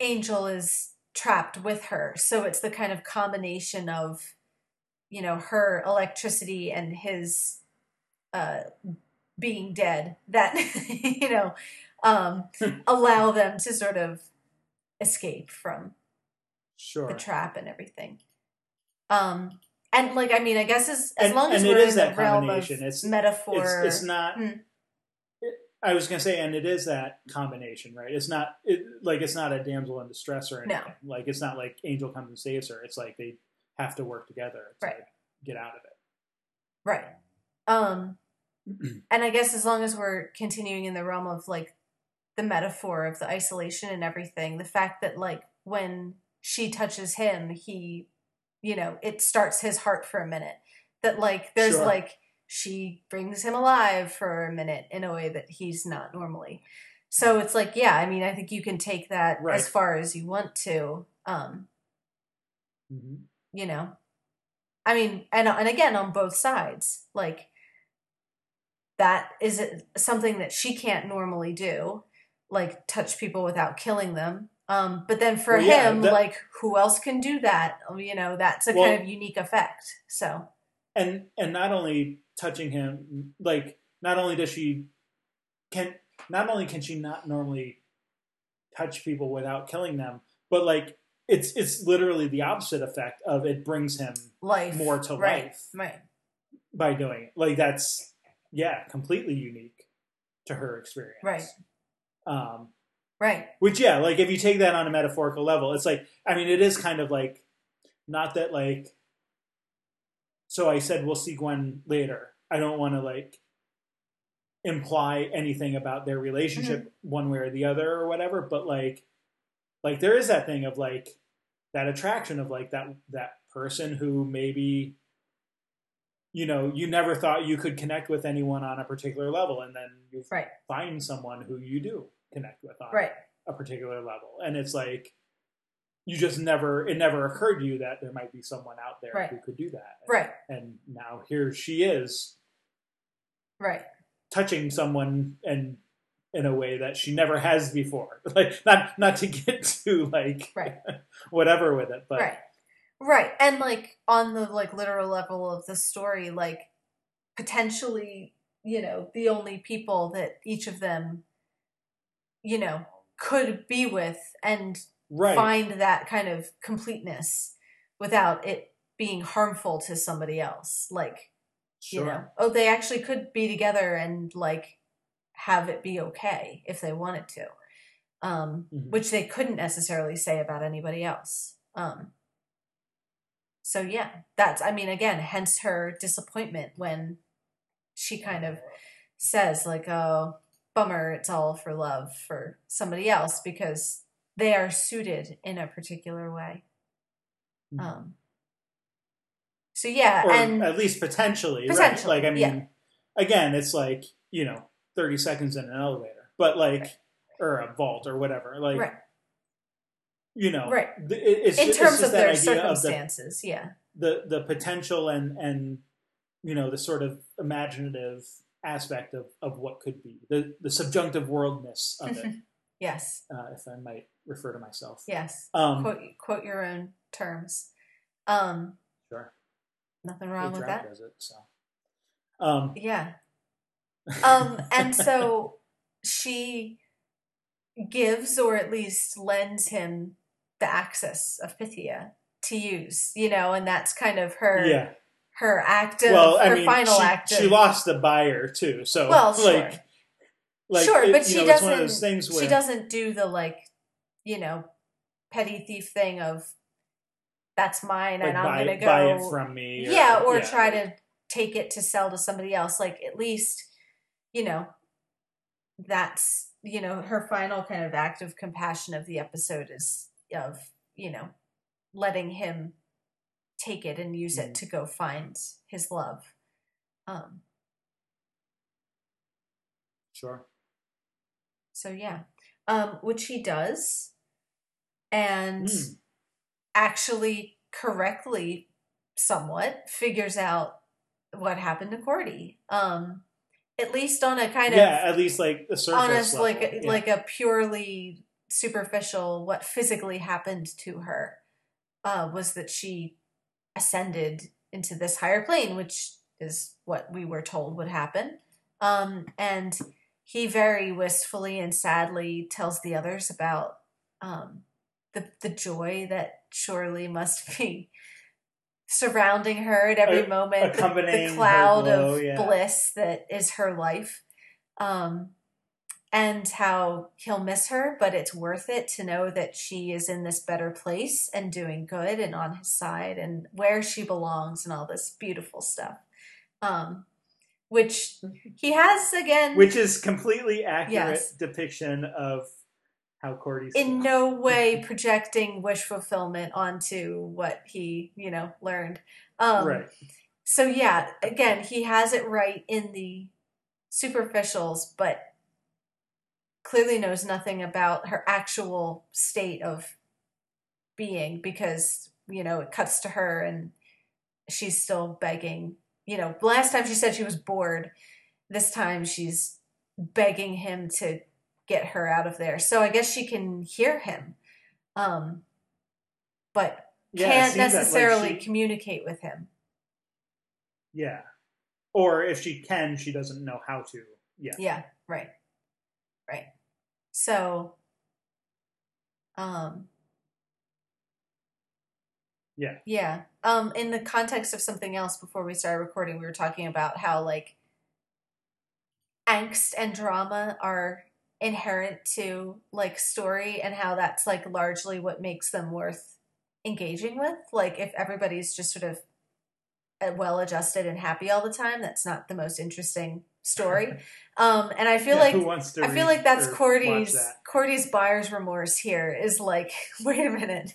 Angel is trapped with her. So it's the kind of combination of, you know, her electricity and his, being dead that, you know, allow them to sort of escape from the trap and everything. And like, I mean, I guess as long as we're in the realm of metaphor, it's not... I was going to say, and it is that combination, right? It's not it's not a damsel in distress or anything. No. Like, it's not like Angel comes and saves her. It's like they have to work together to get out of it. Right. And I guess as long as we're continuing in the realm of like the metaphor of the isolation and everything, the fact that like when she touches him, he, you know, it starts his heart for a minute. That like there's like... she brings him alive for a minute in a way that he's not normally. So it's like, yeah, I mean, I think you can take that as far as you want to, you know, I mean, and again, on both sides, like that is something that she can't normally do, like touch people without killing them. But then for him, like who else can do that? You know, that's a kind of unique effect. So, and not only touching him, like not only can she not normally touch people without killing them, but like It's literally the opposite effect of it brings him more to life. Right. By doing it. Like that's, yeah, completely unique to her experience. Right. Right. Which, yeah, like if you take that on a metaphorical level, it's like, I mean, it is kind of like, not that like, so I said, we'll see Gwen later. I don't want to like imply anything about their relationship one way or the other or whatever. But like there is that thing of like that attraction of like that person who maybe, you know, you never thought you could connect with anyone on a particular level. And then you find someone who you do connect with on a particular level. And it's like, you just never, it never occurred to you that there might be someone out there who could do that. Right. And now here she is. Right. Touching someone and in a way that she never has before. Like not to get to like whatever with it, but Right. And like on the like literal level of the story, like potentially, you know, the only people that each of them, you know, could be with and find that kind of completeness without it being harmful to somebody else. Like, you know, oh, they actually could be together and like have it be okay if they wanted to, which they couldn't necessarily say about anybody else. So yeah, that's, I mean, again, hence her disappointment when she kind of says like, oh, bummer, it's all for love for somebody else because they are suited in a particular way. So yeah, or and at least potentially. Like I mean, again, it's like, you know, 30 seconds in an elevator, but like, or a vault or whatever. Like, you know, it's in terms it's just of their circumstances, the potential and you know the sort of imaginative aspect of what could be, the subjunctive worldness of it. Yes. If I might refer to myself. Yes. Quote your own terms. Sure. Nothing wrong with that. Does it, so. Yeah. And so she gives, or at least lends him the access of Pythia to use, you know, and that's kind of her. Yeah. Her act of, well, her mean, final act of. She lost the buyer too, so. Well, like, sure. Like, sure, but it, she know, doesn't. Where she doesn't do the like, you know, petty thief thing of that's mine like and I'm going to go buy it from me. Or try to take it to sell to somebody else. Like at least, you know, that's, you know, her final kind of act of compassion of the episode is of, you know, letting him take it and use it to go find his love. Sure. So, yeah, which he does and actually correctly somewhat figures out what happened to Cordy, at least on a kind of. Yeah, at least like the surface level. Like a purely superficial, what physically happened to her was that she ascended into this higher plane, which is what we were told would happen. And he very wistfully and sadly tells the others about the joy that surely must be surrounding her at every moment, the cloud glow, of bliss that is her life, and how he'll miss her, but it's worth it to know that she is in this better place and doing good and on his side and where she belongs and all this beautiful stuff. Which he has, again... Which is completely accurate depiction of how Cordy's... In no way projecting wish fulfillment onto what he, you know, learned. So, yeah, again, he has it right in the superficials, but clearly knows nothing about her actual state of being because, you know, it cuts to her and she's still begging... You know, last time she said she was bored. This time she's begging him to get her out of there. So I guess she can hear him, but can't necessarily communicate with him. Yeah. Or if she can, she doesn't know how to. Yeah. Yeah, right. Right. So, Yeah. Yeah. In the context of something else, before we started recording, we were talking about how, like, angst and drama are inherent to, like, story, and how that's, like, largely what makes them worth engaging with. Like, if everybody's just sort of well-adjusted and happy all the time, that's not the most interesting story. And I feel like that's Cordy's buyer's remorse here is like, wait a minute,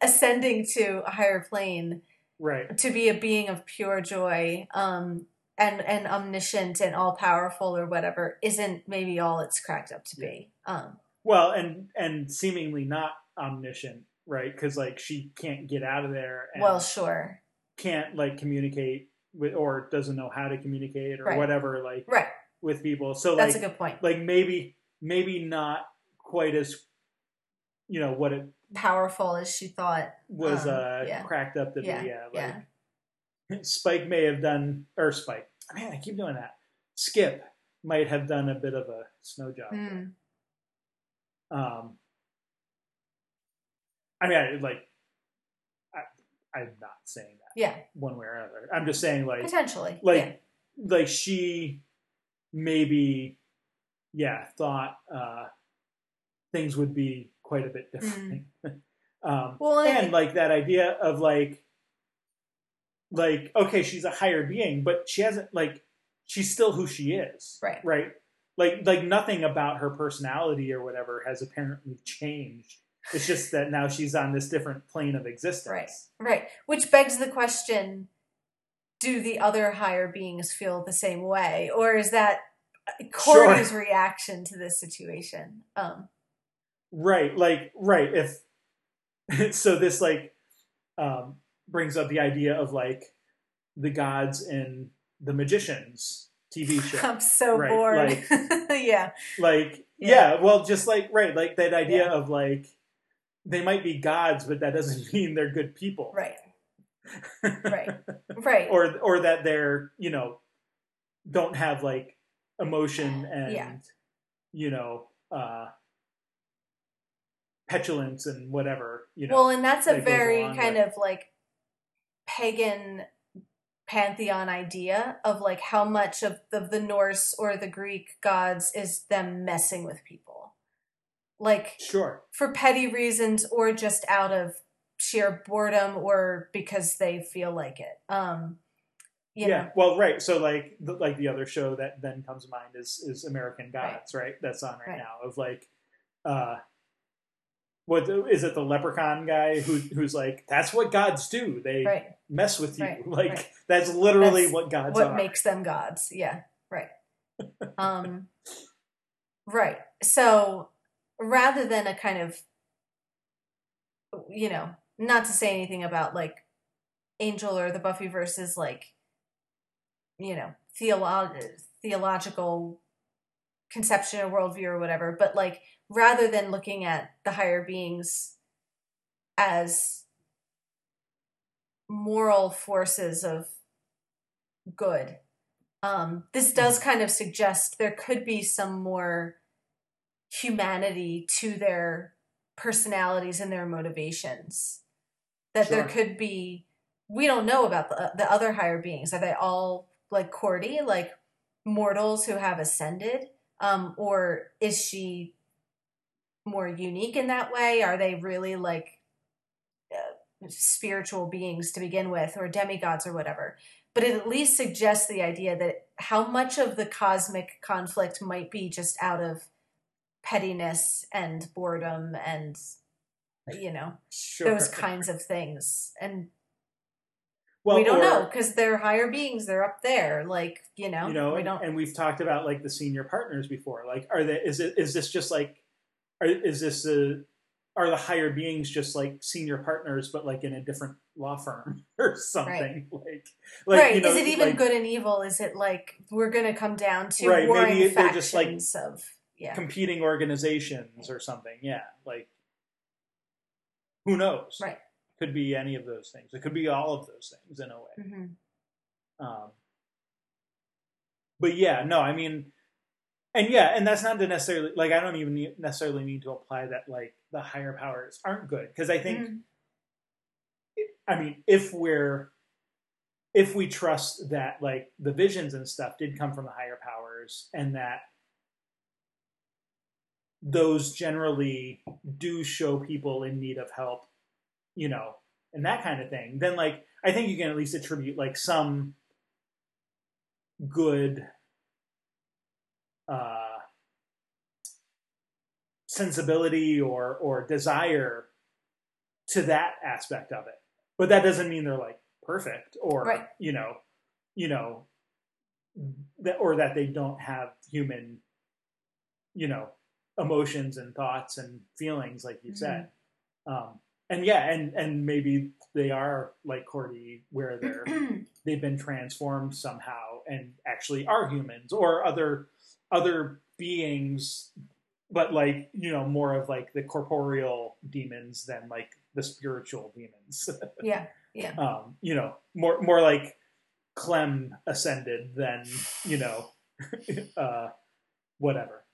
ascending to a higher plane, right? To be a being of pure joy, and omniscient and all powerful or whatever isn't maybe all it's cracked up to be. Well, and seemingly not omniscient, right? Because like she can't get out of there. And well, sure. Can't like communicate. With, or doesn't know how to communicate or right. whatever, like right. with people. So that's like, a good point. Like maybe not quite as, you know, what it powerful as she thought was yeah. cracked up to yeah. be. Yeah, like, yeah. Spike may have done, or Spike. Man, I keep doing that. Skip might have done a bit of a snow job. Mm. I mean, I'm not saying that yeah. one way or another. I'm just saying like... Potentially. Like, yeah. like she maybe, yeah, thought things would be quite a bit different. Mm-hmm. Well, and like that idea of like, okay, she's a higher being, but she hasn't like, she's still who she is. Right. Right. Like nothing about her personality or whatever has apparently changed. It's just that now she's on this different plane of existence. Right, right. Which begs the question, do the other higher beings feel the same way? Or is that Cordy's sure. reaction to this situation? Right, like, right. If so this, like, brings up the idea of, like, the gods in The Magicians TV show. I'm so right? bored. Like, yeah. Like, yeah, well, just, like, right, like, that idea yeah. of, like, they might be gods, but that doesn't mean they're good people. Right. Right. Right. Or that they're, you know, don't have like emotion and, yeah. you know, petulance and whatever, you know. Well, and that's a very kind of like pagan pantheon idea of like how much of the Norse or the Greek gods is them messing with people. Like, sure. for petty reasons or just out of sheer boredom or because they feel like it. You know. Well, right. So, like the other show that then comes to mind is American Gods, right? That's on right now. Of, like, what is it, the leprechaun guy who's like, that's what gods do. They right. mess with you. Right. Like, right. that's literally that's what gods are. What makes them gods. Yeah. Right. Right. So... rather than a kind of, you know, not to say anything about, like, Angel or the Buffyverse is, like, you know, theological conception or worldview or whatever, but, like, rather than looking at the higher beings as moral forces of good, this does kind of suggest there could be some more humanity to their personalities and their motivations, that sure. there could be, we don't know about the other higher beings. Are they all like Cordy, like mortals who have ascended, or is she more unique in that way? Are they really like spiritual beings to begin with, or demigods or whatever? But it at least suggests the idea that how much of the cosmic conflict might be just out of pettiness and boredom and, you know, sure. those kinds of things. And well, we don't know, because they're higher beings. They're up there. Like, you know we don't. And we've talked about like the senior partners before. Like, are the higher beings just like senior partners, but like in a different law firm or something? Right. Like right. you know, is it even like, good and evil? Is it like, we're going to come down to right. warring maybe they're factions just like, of... Yeah. competing organizations or something. Yeah. Like, who knows? Right. Could be any of those things. It could be all of those things in a way. Mm-hmm. But yeah, no, I mean, and yeah, and that's not to necessarily, like, I don't even necessarily need to apply that, like, the higher powers aren't good. Because I think I mean, if we trust that like the visions and stuff did come from the higher powers, and that those generally do show people in need of help, you know, and that kind of thing, then like I think you can at least attribute like some good sensibility or desire to that aspect of it. But that doesn't mean they're like perfect or right. you know that, or that they don't have human, you know, emotions and thoughts and feelings like you mm-hmm. said. And maybe they are like Cordy, where they've been transformed somehow and actually are humans or other beings, but like, you know, more of like the corporeal demons than like the spiritual demons. Yeah, yeah. You know, more like Clem ascended than, you know, whatever.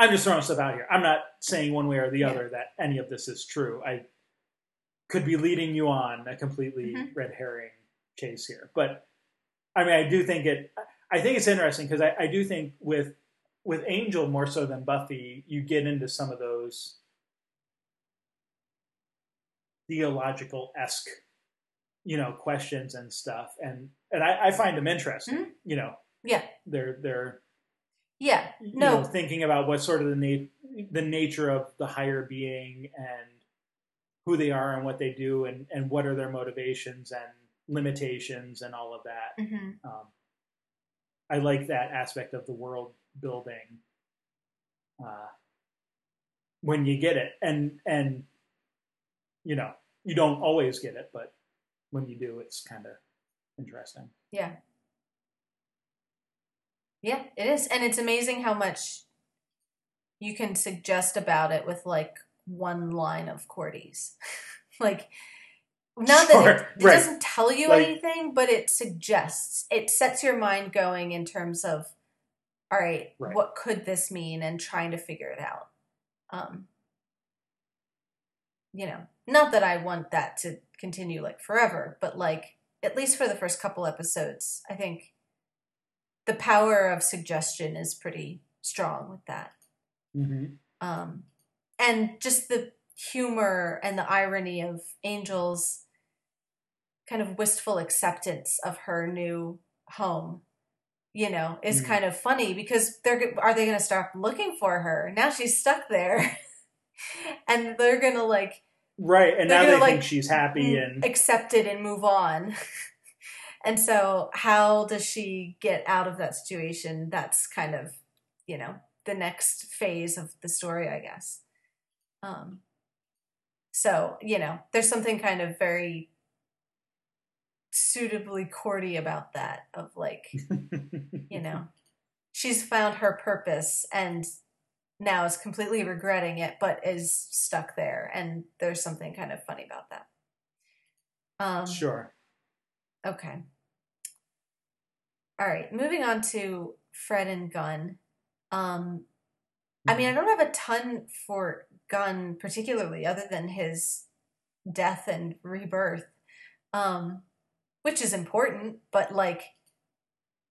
I'm just throwing stuff out here. I'm not saying one way or the other that any of this is true. I could be leading you on a completely red herring chase here. But I mean, I think it's interesting because I do think with Angel more so than Buffy, you get into some of those theological-esque, you know, questions and stuff. And I find them interesting, you know. Yeah. They're yeah. No. You know, thinking about what sort of the nature of the higher being and who they are and what they do and what are their motivations and limitations and all of that. Mm-hmm. I like that aspect of the world building when you get it, and you know, you don't always get it, but when you do, it's kind of interesting. Yeah. Yeah, it is. And it's amazing how much you can suggest about it with like one line of Cordy's. Like, not sure, that it doesn't tell you like, anything, but it suggests. It sets your mind going in terms of, all right, what could this mean, and trying to figure it out. You know, not that I want that to continue like forever, but like, at least for the first couple episodes, I think the power of suggestion is pretty strong with that. Mm-hmm. And just the humor and the irony of Angel's kind of wistful acceptance of her new home, you know, is kind of funny because are they going to stop looking for her? Now she's stuck there and they're going to like, right. And now they think she's happy and accept it and move on. And so how does she get out of that situation? That's kind of, you know, the next phase of the story, I guess. So, you know, there's something kind of very suitably Cordy about that of like, you know, she's found her purpose and now is completely regretting it, but is stuck there. And there's something kind of funny about that. Sure. Okay. All right. Moving on to Fred and Gunn. I mean, I don't have a ton for Gunn particularly other than his death and rebirth, which is important, but like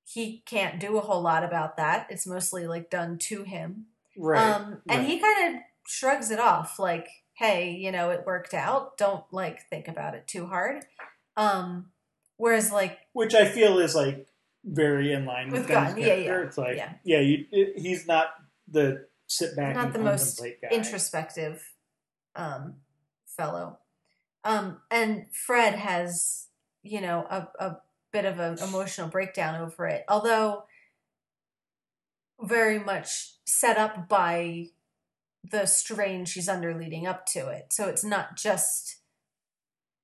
he can't do a whole lot about that. It's mostly like done to him. Right. And he kind of shrugs it off like, hey, you know, it worked out. Don't like think about it too hard. Whereas, like, which I feel is like very in line with Gunn. Yeah. It's like, he's not the sit back, not and the most guy. Introspective fellow. And Fred has, you know, a bit of an emotional breakdown over it, although very much set up by the strain she's under leading up to it. So it's not just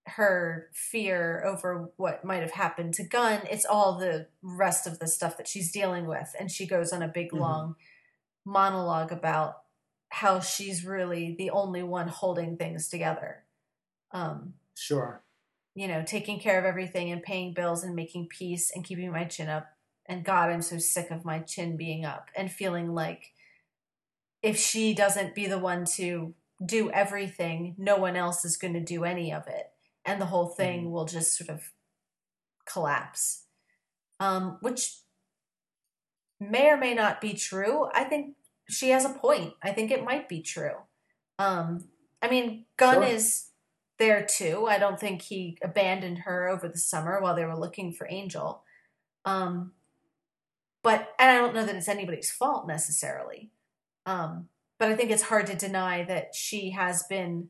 her fear over what might have happened to Gunn, it's all the rest of the stuff that she's dealing with. And she goes on a big long monologue about how she's really the only one holding things together. Sure. You know, taking care of everything and paying bills and making peace and keeping my chin up. And God, I'm so sick of my chin being up and feeling like if she doesn't be the one to do everything, no one else is going to do any of it. And the whole thing will just sort of collapse, which may or may not be true. I think she has a point. I think it might be true. I mean, Gunn is there too. I don't think he abandoned her over the summer while they were looking for Angel. But I don't know that it's anybody's fault necessarily. But I think it's hard to deny that she has been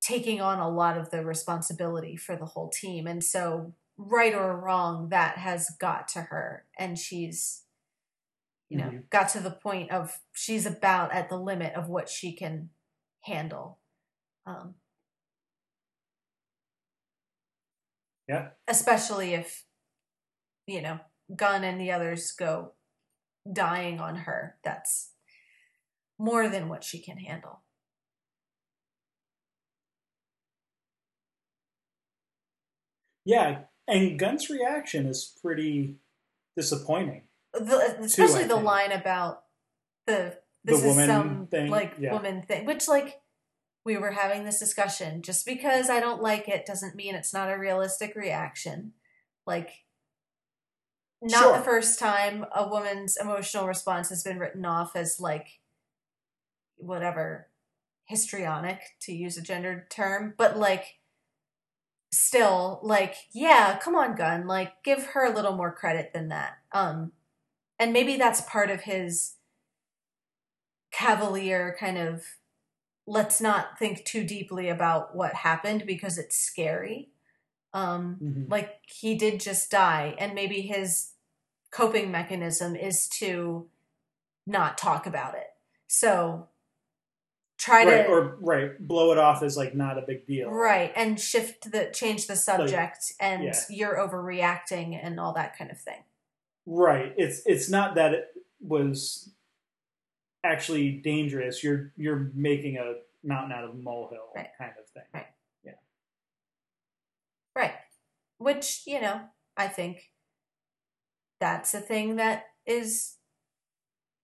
taking on a lot of the responsibility for the whole team. And so right or wrong, that has got to her. And she's, you know, got to the point of she's about at the limit of what she can handle. Especially if, you know, Gunn and the others go dying on her. That's more than what she can handle. Yeah, and Gunn's reaction is pretty disappointing. Especially the line about the woman thing, which, like, we were having this discussion. Just because I don't like it doesn't mean it's not a realistic reaction. Like, not the first time a woman's emotional response has been written off as, like, whatever, histrionic, to use a gendered term, but, like, still, like, yeah, come on, Gunn, like, give her a little more credit than that. And maybe that's part of his cavalier kind of, let's not think too deeply about what happened because it's scary. Like, he did just die, and maybe his coping mechanism is to not talk about it. So blow it off as, like, not a big deal. Right, and change the subject, like, and you're overreacting and all that kind of thing. Right, it's not that it was actually dangerous. You're making a mountain out of a molehill kind of thing. Right. Yeah. Right, which, you know, I think that's a thing that is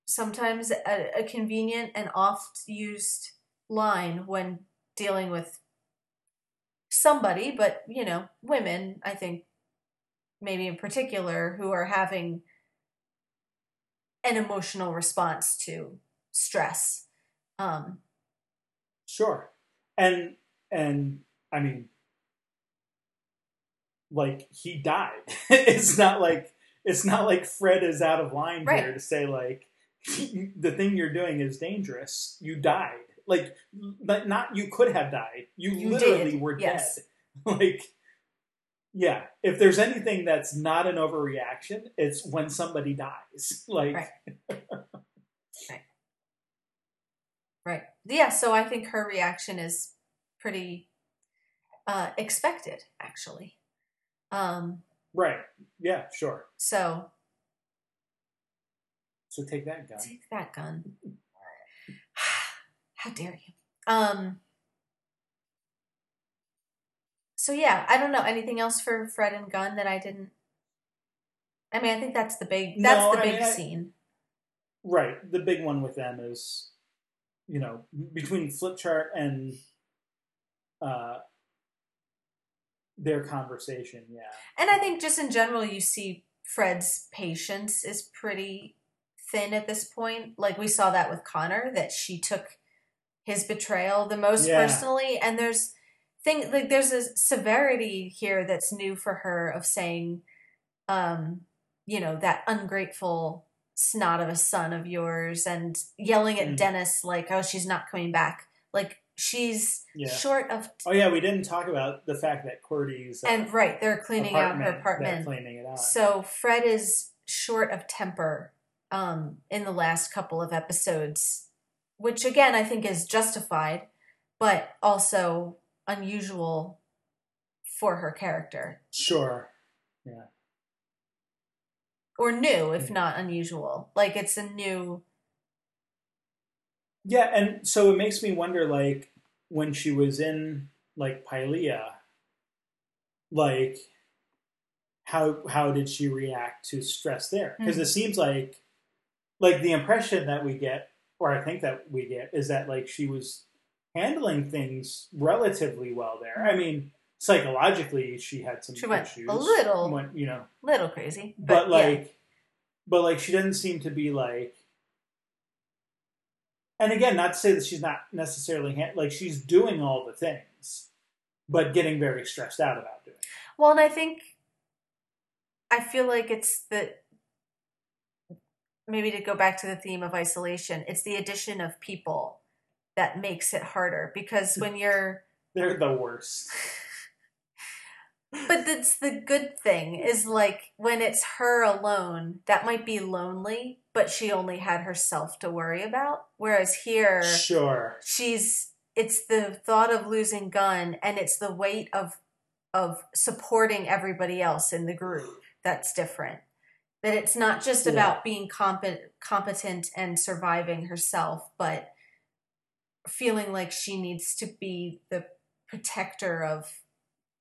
sometimes a convenient and oft-used line when dealing with somebody, but, you know, women, I think, maybe in particular, who are having an emotional response to stress. And I mean, like, he died. It's not like Fred is out of line here to say, like, the thing you're doing is dangerous. You died. Like, but not you could have died. You literally were dead. Like, yeah. If there's anything that's not an overreaction, it's when somebody dies. Like, right. Yeah. So I think her reaction is pretty expected, actually. Right. Yeah. Sure. So take that, Gunn. Take that, Gunn. How dare you? So yeah, I don't know. Anything else for Fred and Gunn that I didn't? I mean, I think that's the big. Scene. Right, the big one with them is, you know, between flip chart and their conversation. Yeah, and I think just in general, you see Fred's patience is pretty thin at this point. Like, we saw that with Connor, that she took his betrayal the most personally, and there's a severity here that's new for her of saying, you know, that ungrateful snot of a son of yours, and yelling at Dennis like, oh, she's not coming back, like, she's short of we didn't talk about the fact that Cordy's and they're cleaning out her apartment, cleaning it out. So Fred is short of temper in the last couple of episodes, which, again, I think is justified, but also unusual for her character. Sure. Yeah. Or new, if not unusual. Like, it's a new... Yeah, and so it makes me wonder, like, when she was in, like, Pythia, like, how did she react to stress there? Because it seems like, the impression that we get, or I think that we get, is that, like, she was handling things relatively well there. I mean, psychologically, she had some issues. She went a little, little crazy. But she didn't seem to be like. And again, not to say that she's not necessarily she's doing all the things, but getting very stressed out about doing it. Well, and I feel like it's maybe to go back to the theme of isolation, it's the addition of people that makes it harder, because when you're they're the worst. But that's the good thing, is like when it's her alone, that might be lonely, but she only had herself to worry about. Whereas here, sure, it's the thought of losing Gunn, and it's the weight of supporting everybody else in the group that's different. That it's not just about being competent and surviving herself, but feeling like she needs to be the protector of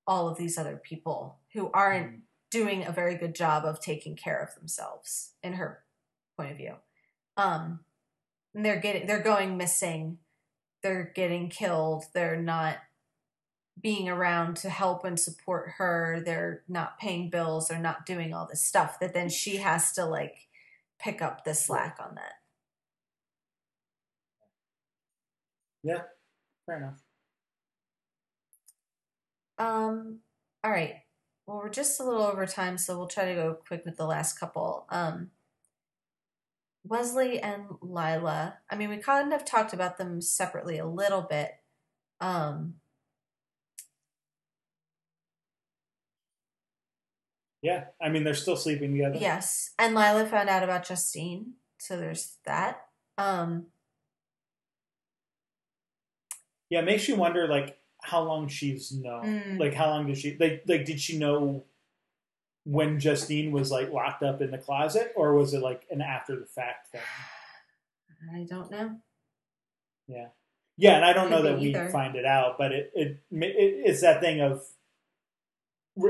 all of these other people who aren't doing a very good job of taking care of themselves, in her point of view. And they're going missing. They're getting killed. They're not being around to help and support her. They're not paying bills. They're not doing all this stuff that then she has to pick up the slack on that. Yeah, fair enough. All right. Well, we're just a little over time, so we'll try to go quick with the last couple. Wesley and Lila. I mean, we kind of talked about them separately a little bit. Yeah, I mean, they're still sleeping together. Yes, and Lila found out about Justine, so there's that. Yeah, it makes you wonder, how long she's known. How long did she... did she know when Justine was, locked up in the closet? Or was it, an after-the-fact thing? I don't know. Yeah. Yeah, and I don't know that we find it out, but it's that thing of...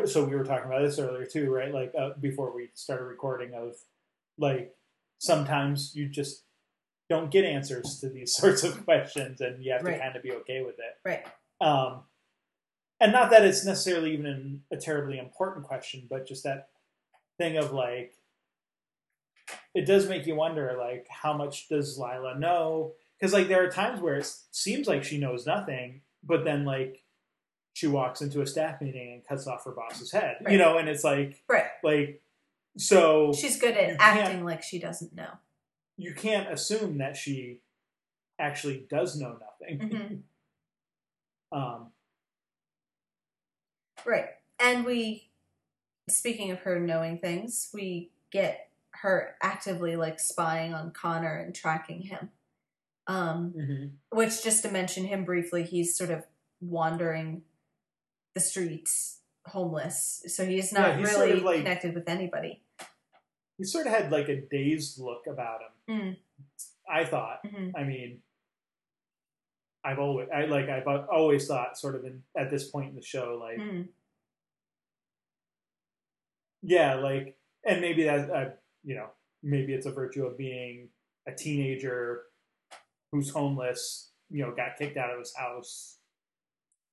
So we were talking about this earlier too, right? Before we started recording, of sometimes you just don't get answers to these sorts of questions, and you have to kind of be okay with it. Right. And not that it's necessarily even a terribly important question, but just that thing of it does make you wonder, how much does Lila know? Because there are times where it seems like she knows nothing, but then she walks into a staff meeting and cuts off her boss's head, and it's so she's good at acting like she doesn't know. You can't assume that she actually does know nothing. Mm-hmm. Right. And speaking of her knowing things, we get her actively spying on Connor and tracking him. Which, just to mention him briefly, he's sort of wandering the streets homeless, so he's not really sort of connected with anybody. He sort of had a dazed look about him. I thought. I mean, I've always thought sort of at this point in the show, and maybe that maybe it's a virtue of being a teenager who's homeless, got kicked out of his house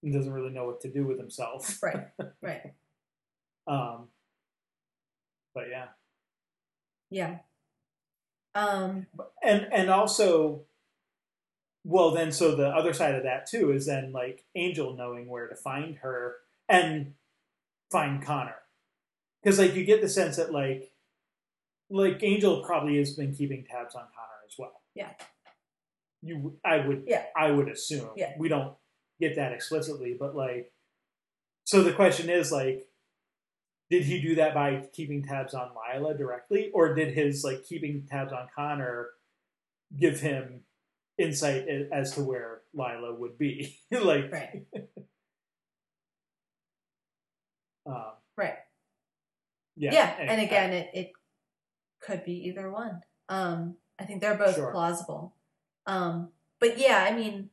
and doesn't really know what to do with himself. Right. But yeah. Yeah. And also, well, then, so the other side of that too is then Angel knowing where to find her and find Connor. Because you get the sense that Angel probably has been keeping tabs on Connor as well. Yeah. I would assume. Yeah. We don't get that explicitly, but so the question is did he do that by keeping tabs on Lila directly, or did his keeping tabs on Connor give him insight as to where Lila would be? Right. Right. Yeah. Yeah. And again, it could be either one. I think they're both plausible. But yeah, I mean,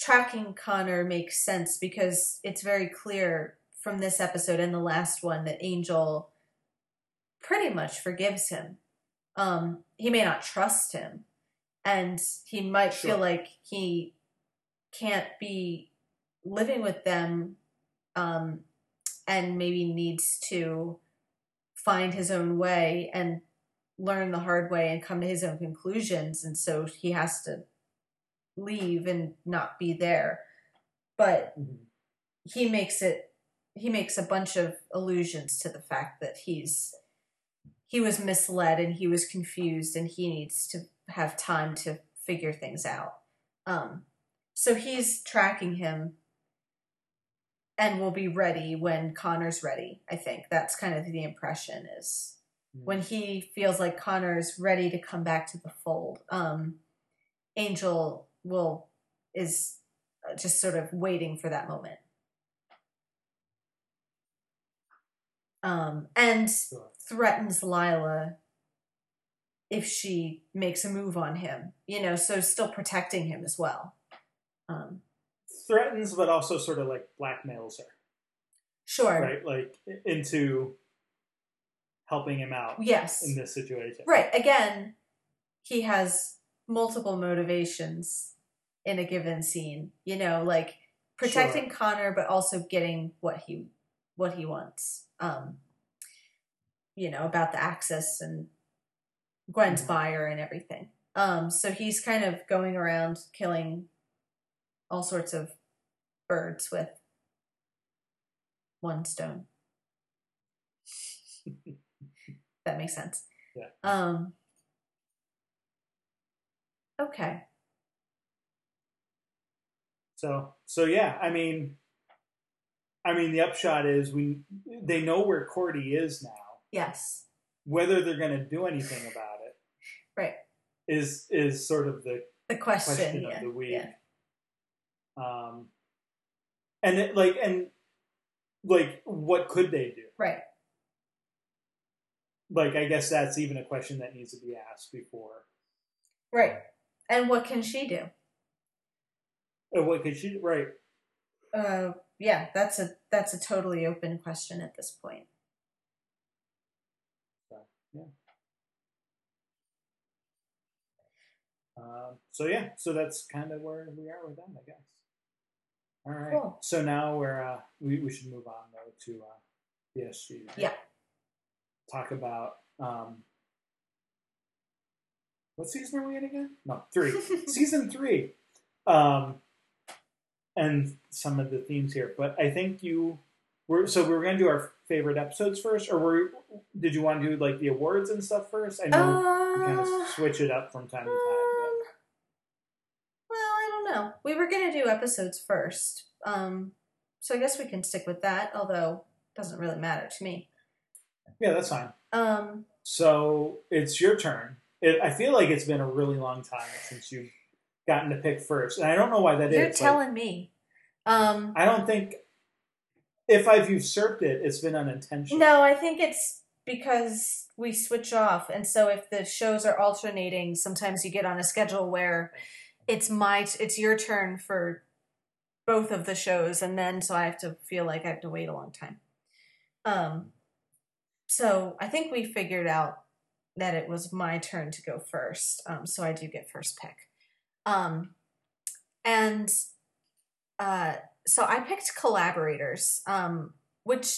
tracking Connor makes sense because it's very clear from this episode and the last one that Angel pretty much forgives him. He may not trust him, and he might feel like he can't be living with them and maybe needs to find his own way and learn the hard way and come to his own conclusions. And so he has to leave and not be there. But he makes a bunch of allusions to the fact that he was misled and he was confused and he needs to have time to figure things out. So he's tracking him and will be ready when Connor's ready. I think that's kind of the impression is when he feels like Connor's ready to come back to the fold. Angel is just sort of waiting for that moment. And threatens Lila if she makes a move on him, so still protecting him as well. Threatens, but also sort of like blackmails her. Sure. Right? Like into helping him out. Yes. In this situation. Right. Again, he has multiple motivations in a given scene, like protecting sure. Connor, but also getting what he wants. About the access and Gwen's buyer and everything. So he's kind of going around killing all sorts of birds with one stone. That makes sense. Yeah. Okay. So yeah, I mean, the upshot is they know where Cordy is now. Yes. Whether they're going to do anything about it, right, is sort of the question of the week. Yeah. And what could they do? Right. Like, I guess that's even a question that needs to be asked before. Right. And what can she do? Right. Yeah, that's a totally open question at this point. Yeah. So that's kind of where we are with them, I guess. All right. Cool. So now we're we should move on though to PSG. Right? Yeah. Talk about what season are we in again? No, 3. Season 3. And some of the themes here, but I think we were going to do our favorite episodes first, or did you want to do like the awards and stuff first? I know we kind of switch it up from time to time. Well, I don't know. We were going to do episodes first, so I guess we can stick with that. Although it doesn't really matter to me. Yeah, that's fine. So it's your turn. I feel like it's been a really long time since you. Gotten to pick first, and I don't know why that is. You're telling me. I don't think if I've usurped it, it's been unintentional. No, I think it's because we switch off, and so if the shows are alternating, sometimes you get on a schedule where it's your turn for both of the shows, and then so I have to feel like I have to wait a long time. So I think we figured out that it was my turn to go first, so I do get first pick. So I picked Collaborators, which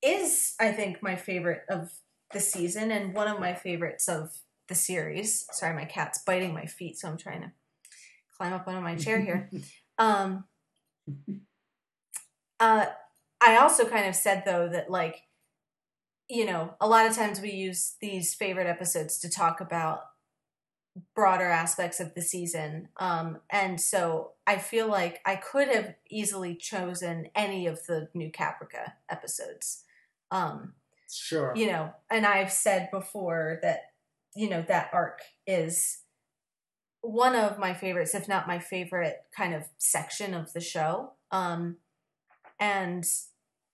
is, I think, my favorite of the season and one of my favorites of the series. Sorry, my cat's biting my feet, so I'm trying to climb up onto my chair here. I also kind of said, though, that, like, a lot of times we use these favorite episodes to talk about broader aspects of the season. And so I feel like I could have easily chosen any of the New Caprica episodes. Sure. And I've said before that, that arc is one of my favorites, if not my favorite kind of section of the show. And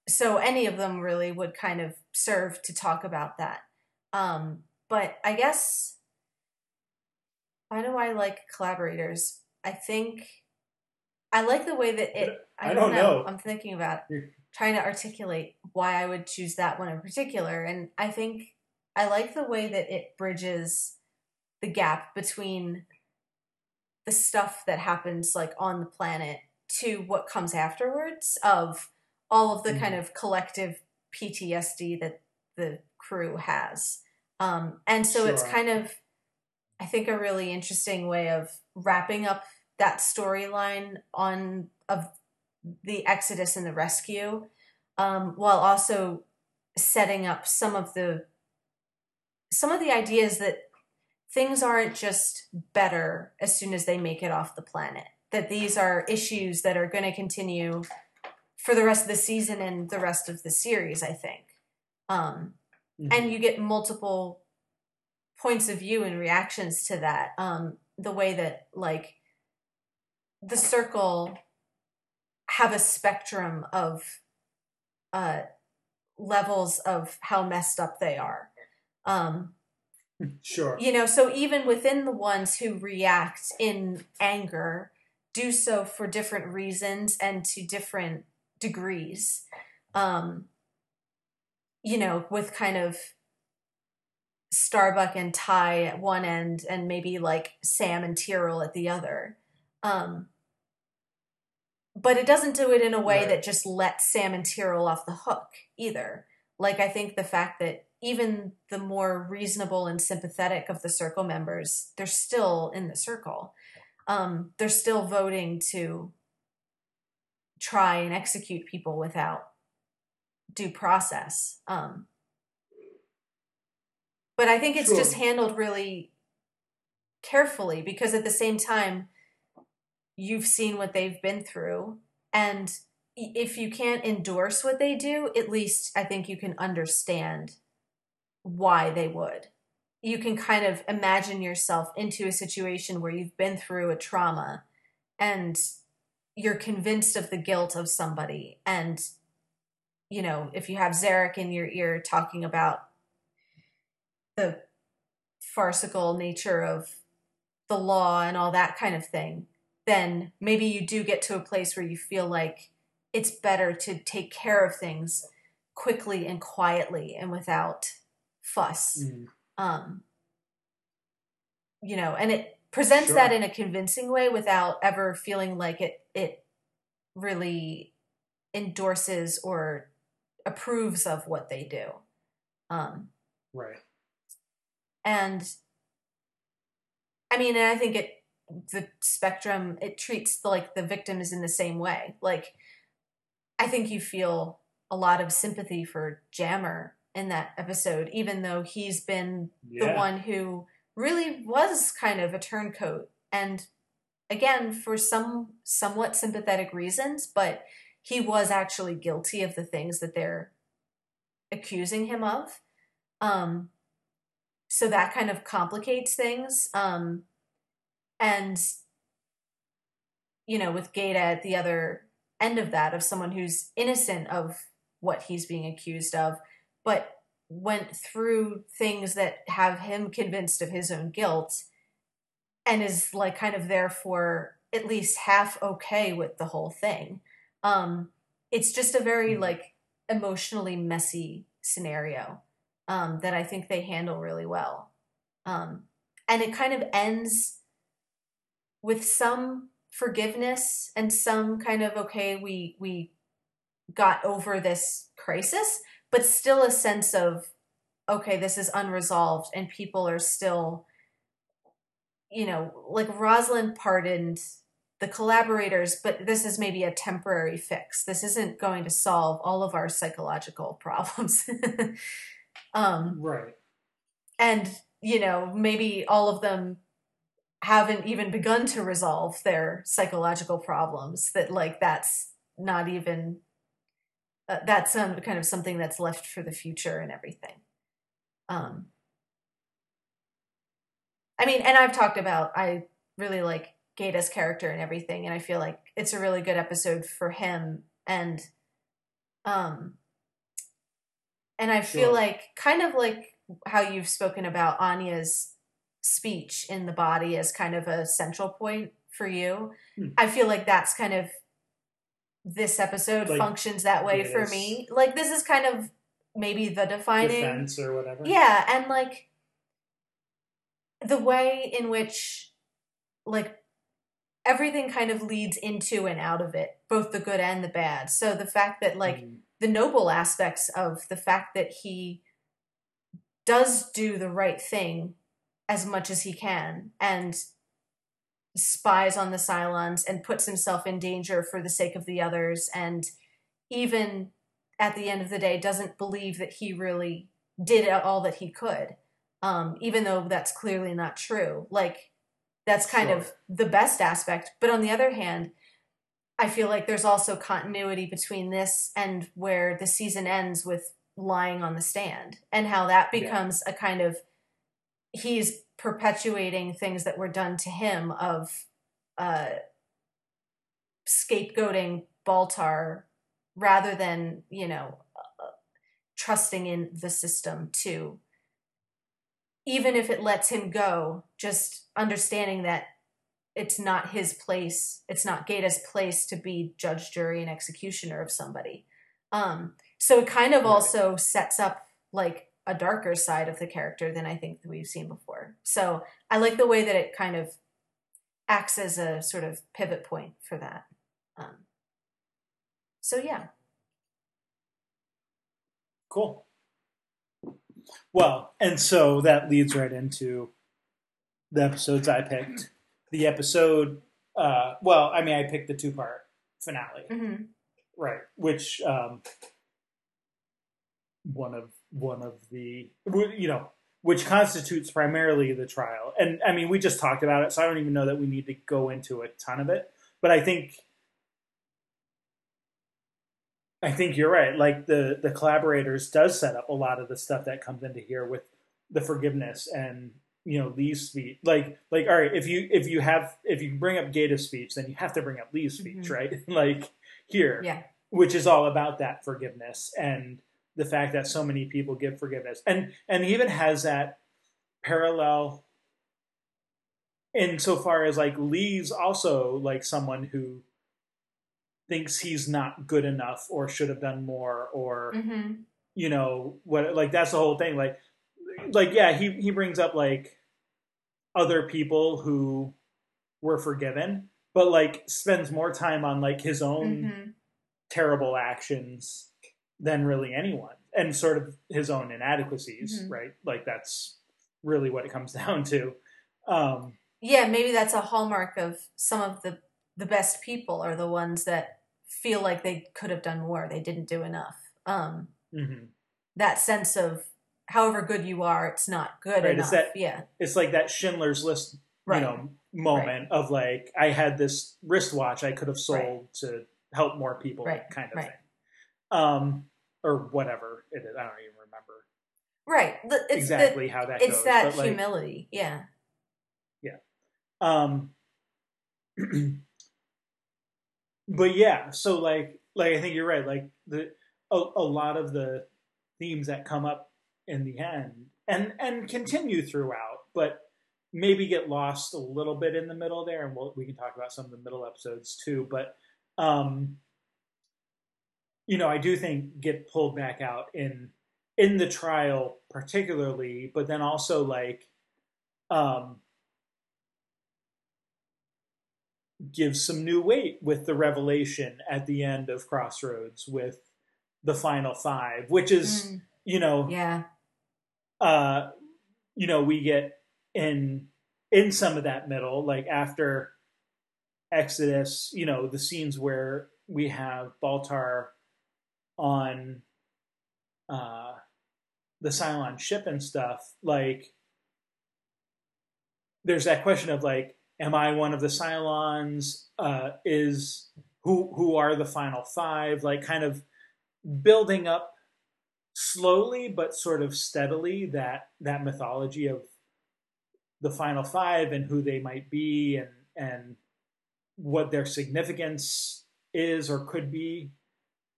so any of them really would kind of serve to talk about that. But I guess... Why do I like Collaborators? I think I like the way that it... I don't know. I'm thinking about trying to articulate why I would choose that one in particular. And I think I like the way that it bridges the gap between the stuff that happens like on the planet to what comes afterwards of all of the kind of collective PTSD that the crew has. And so it's kind of, I think, a really interesting way of wrapping up that storyline on of the Exodus and the rescue, while also setting up some of the ideas that things aren't just better as soon as they make it off the planet, that these are issues that are going to continue for the rest of the season and the rest of the series, I think. And you get multiple points of view and reactions to that. The way that like the Circle have a spectrum of levels of how messed up they are. You know, so even within the ones who react in anger, do so for different reasons and to different degrees. You know, with kind of Starbuck and Ty at one end and maybe like Sam and Tyrell at the other. But it doesn't do it in a way that just lets Sam and Tyrell off the hook either. Like, I think the fact that even the more reasonable and sympathetic of the Circle members, they're still in the Circle. They're still voting to try and execute people without due process. But I think it's just handled really carefully, because at the same time, you've seen what they've been through, and if you can't endorse what they do, at least I think you can understand why they would. You can kind of imagine yourself into a situation where you've been through a trauma and you're convinced of the guilt of somebody. And, you know, if you have Zarek in your ear talking about the farcical nature of the law and all that kind of thing, then maybe you do get to a place where you feel like it's better to take care of things quickly and quietly and without fuss. You know, and it presents that in a convincing way without ever feeling like it really endorses or approves of what they do. And I mean, and I think the spectrum, it treats the victims in the same way. Like, I think you feel a lot of sympathy for Jammer in that episode, even though he's been the one who really was kind of a turncoat. And again, for some somewhat sympathetic reasons, but he was actually guilty of the things that they're accusing him of. So that kind of complicates things. And, you know, with Gaeta at the other end of that, of someone who's innocent of what he's being accused of, but went through things that have him convinced of his own guilt and is, like, kind of therefore at least half okay with the whole thing. It's just a very, like, emotionally messy scenario that I think they handle really well. And it kind of ends with some forgiveness and some kind of, okay, we got over this crisis, but still a sense of, okay, this is unresolved and people are still, you know, like Rosalind pardoned the collaborators, but this is maybe a temporary fix. This isn't going to solve all of our psychological problems. And, you know, maybe all of them haven't even begun to resolve their psychological problems, that like that's not even that's kind of something that's left for the future and everything. I mean, and I've talked about, I really like Gaeta's character and everything, and I feel like it's a really good episode for him. And I feel like, kind of like how you've spoken about Anya's speech in the body as kind of a central point for you. I feel like that's kind of, this episode like, functions that way for me. Like, this is kind of maybe the defining defense or whatever. Yeah. And like the way in which like everything kind of leads into and out of it, both the good and the bad. So the fact that, like, the noble aspects of the fact that he does do the right thing as much as he can and spies on the Cylons and puts himself in danger for the sake of the others, and even at the end of the day doesn't believe that he really did all that he could, even though that's clearly not true. Like, that's kind of the best aspect. But on the other hand, I feel like there's also continuity between this and where the season ends with lying on the stand, and how that becomes a kind of, he's perpetuating things that were done to him of scapegoating Baltar rather than, you know, trusting in the system to, even if it lets him go, just understanding that it's not his place, it's not Gaeta's place to be judge, jury, and executioner of somebody. So it kind of also sets up, like, a darker side of the character than I think that we've seen before. So I like the way that it kind of acts as a sort of pivot point for that. So yeah. Cool. Well, and so that leads right into the episodes I picked. The episode, I picked the two-part finale, right? Which one of the, you know, which constitutes primarily the trial. And I mean, we just talked about it, so I don't even know that we need to go into a ton of it. But I think you're right. Like, the Collaborators does set up a lot of the stuff that comes into here with the forgiveness and, you know, Lee's speech. Like, all right, if you bring up Gaeta's speech, then you have to bring up Lee's speech, right? Like, here, which is all about that forgiveness and the fact that so many people give forgiveness, and he even has that parallel insofar as, like, Lee's also, like, someone who thinks he's not good enough or should have done more, or you know what, like, that's the whole thing. Like yeah, he brings up, like, other people who were forgiven, but, like, spends more time on, like, his own terrible actions than really anyone, and sort of his own inadequacies, right? Like, that's really what it comes down to. Maybe that's a hallmark of some of the best people, are the ones that feel like they could have done more, they didn't do enough. That sense of, however good you are, it's not good enough. It's that, it's like that Schindler's List, you know, moment of, like, I had this wristwatch I could have sold to help more people, kind of thing. Or whatever it is. I don't even remember. It's exactly how that goes. It's that humility. Yeah. But yeah, so like I think you're right. Like, a lot of the themes that come up in the end and continue throughout, but maybe get lost a little bit in the middle there. And we can talk about some of the middle episodes too, but, you know, I do think get pulled back out in the trial particularly, but then also, like, give some new weight with the revelation at the end of Crossroads with the final five, which is, you know, you know, we get in some of that middle, like after Exodus, you know, the scenes where we have Baltar on the Cylon ship and stuff, like, there's that question of, like, am I one of the Cylons? Is who are the final five? Like, kind of building up slowly but sort of steadily that mythology of the final five and who they might be and what their significance is or could be,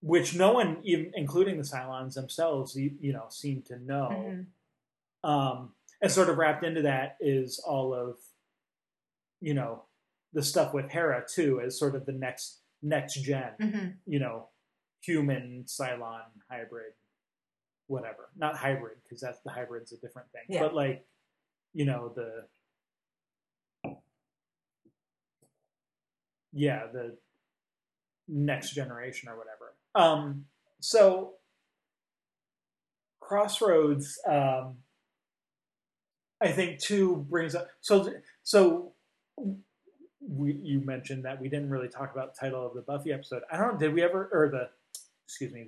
which no one, even including the Cylons themselves, you know, seem to know. And sort of wrapped into that is all of, you know, the stuff with Hera too, as sort of the next gen, you know, human Cylon hybrid, whatever. Not hybrid, because that's the hybrid's a different thing. Yeah. But, like, you know, the yeah, the next generation or whatever. So Crossroads, I think too brings up, so you mentioned that we didn't really talk about the title of the Buffy episode. I don't know, did we ever, or the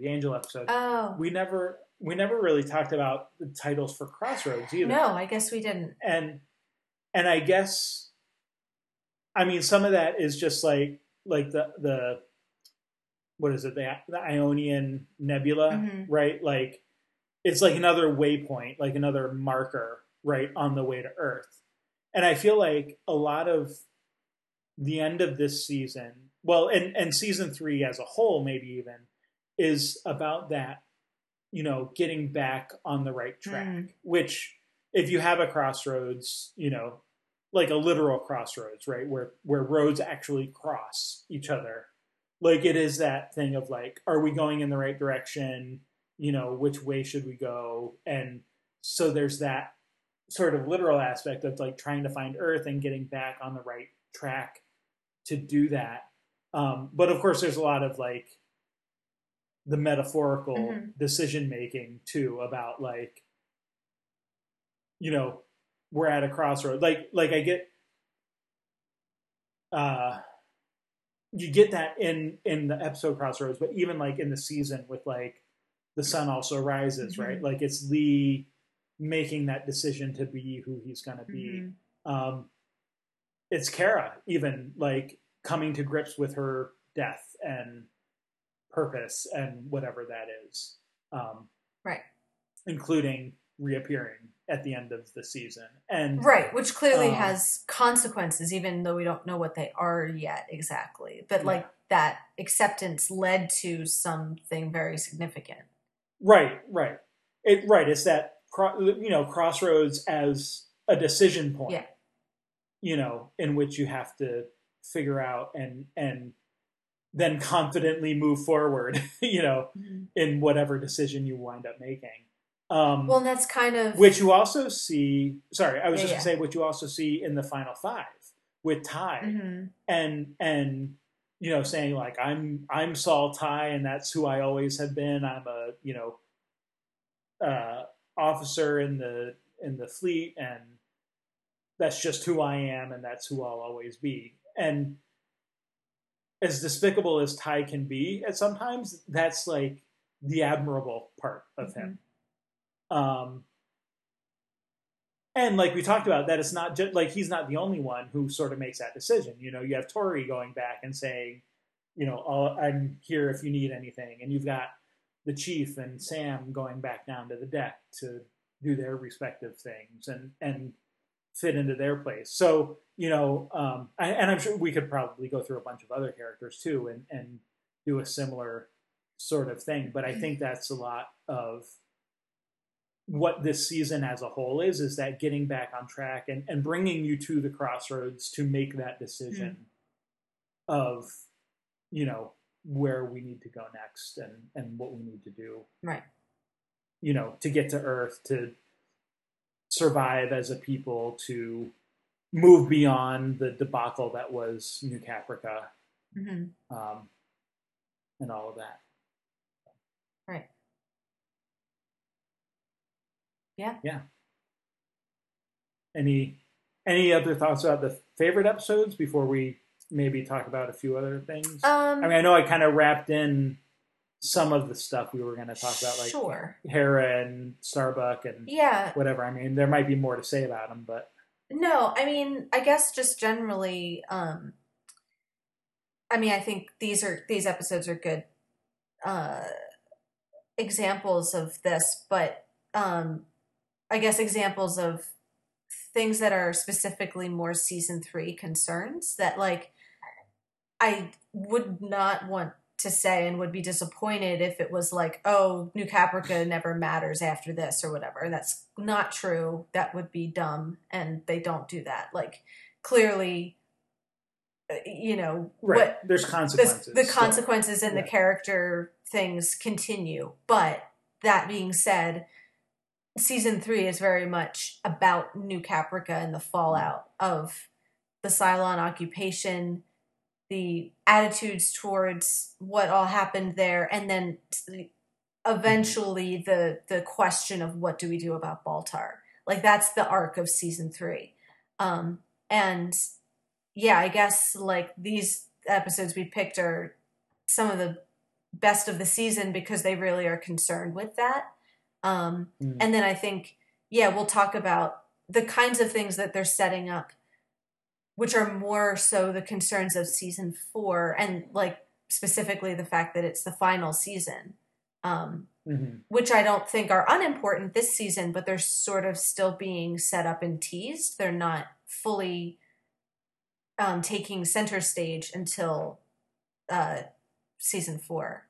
Angel episode. Oh. We never really talked about the titles for Crossroads either. No, I guess we didn't. And I guess, I mean, some of that is just like the what is it? The Ionian Nebula, mm-hmm. right? Like, it's like another waypoint, like another marker, right? On the way to Earth. And I feel like a lot of the end of this season, well, and season 3 as a whole, maybe even, is about that, you know, getting back on the right track, which if you have a crossroads, you know, like a literal crossroads, right, where roads actually cross each other, like it is that thing of like, are we going in the right direction? You know, which way should we go? And so there's that sort of literal aspect of like trying to find Earth and getting back on the right track to do that. But of course there's a lot of like the metaphorical mm-hmm. decision making too, about like, you know, we're at a crossroad. Like I get, you get that in the episode Crossroads, but even like in the season with like The Sun Also Rises, mm-hmm. right? Like it's Lee making that decision to be who he's going to be. Mm-hmm. It's Kara even like coming to grips with her death and purpose and whatever that is. Right. Including reappearing at the end of the season. And right, which clearly has consequences, even though we don't know what they are yet exactly. But like that acceptance led to something very significant. Right. It's that, you know, crossroads as a decision point. Yeah. You know, in which you have to figure out and then confidently move forward, you know, mm-hmm. in whatever decision you wind up making. Well, and that's kind of... Which you also see... Sorry, I was just going to say, which you also see in the final 5 with Ty. Mm-hmm. And you know, saying like, I'm Saul Ty, and that's who I always have been. I'm a, you know, officer in the fleet, and that's just who I am, and that's who I'll always be. And as despicable as Ty can be at sometimes, that's like the admirable part of mm-hmm. him. And like we talked about, that it's not just like, he's not the only one who sort of makes that decision. You know, you have Tori going back and saying, you know, I'm here if you need anything. And you've got the chief and Sam going back down to the deck to do their respective things and fit into their place. So, you know, and I'm sure we could probably go through a bunch of other characters too and do a similar sort of thing. But I think that's a lot of what this season as a whole is that getting back on track and bringing you to the crossroads to make that decision of, you know, where we need to go next and what we need to do. Right. You know, to get to Earth, to survive as a people, to move beyond the debacle that was New Caprica, mm-hmm. And all of that. Right. Yeah. Yeah. Any other thoughts about the favorite episodes before we maybe talk about a few other things? I mean, I know I kind of wrapped in some of the stuff we were going to talk about, like Hera and Starbuck and whatever. I mean, there might be more to say about them, but no, I mean, I guess just generally, I mean, I think these episodes are good examples of this, but I guess examples of things that are specifically more season 3 concerns that like I would not want to say and would be disappointed if it was like, oh, New Caprica never matters after this or whatever. That's not true. That would be dumb. And they don't do that. Like clearly, you know, there's consequences. The consequences and the character things continue. But that being said, season 3 is very much about New Caprica and the fallout of the Cylon occupation, the attitudes towards what all happened there, and then eventually the question of what do we do about Baltar. Like, that's the arc of season 3. And yeah, I guess like these episodes we picked are some of the best of the season because they really are concerned with that. And then I think, yeah, we'll talk about the kinds of things that they're setting up, which are more so the concerns of season 4, and like specifically the fact that it's the final season, which I don't think are unimportant this season, but they're sort of still being set up and teased. They're not fully taking center stage until season 4.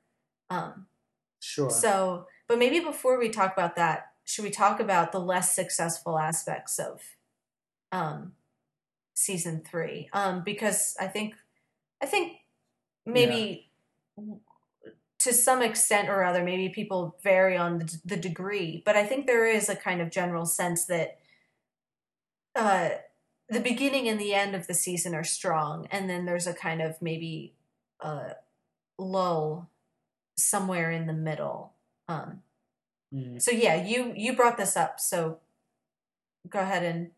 Sure. So, but maybe before we talk about that, should we talk about the less successful aspects of season 3? Because I think maybe to some extent or other, maybe people vary on the degree, but I think there is a kind of general sense that the beginning and the end of the season are strong, and then there's a kind of maybe lull somewhere in the middle. So yeah, you brought this up, so go ahead and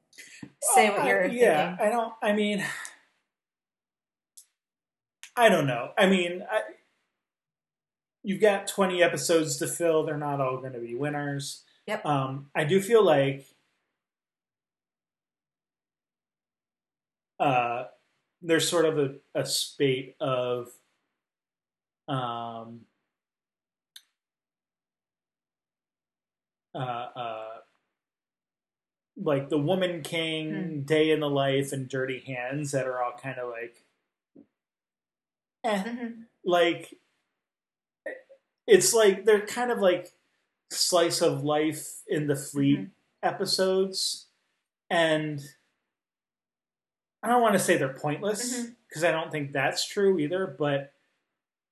say what you're thinking. Yeah, I don't know. You've got 20 episodes to fill. They're not all going to be winners. Yep. I do feel like there's sort of a spate of like The Woman King, Day in the Life, and Dirty Hands that are all kind of like, like, it's like they're kind of like slice of life in the fleet episodes, and I don't want to say they're pointless because I don't think that's true either, but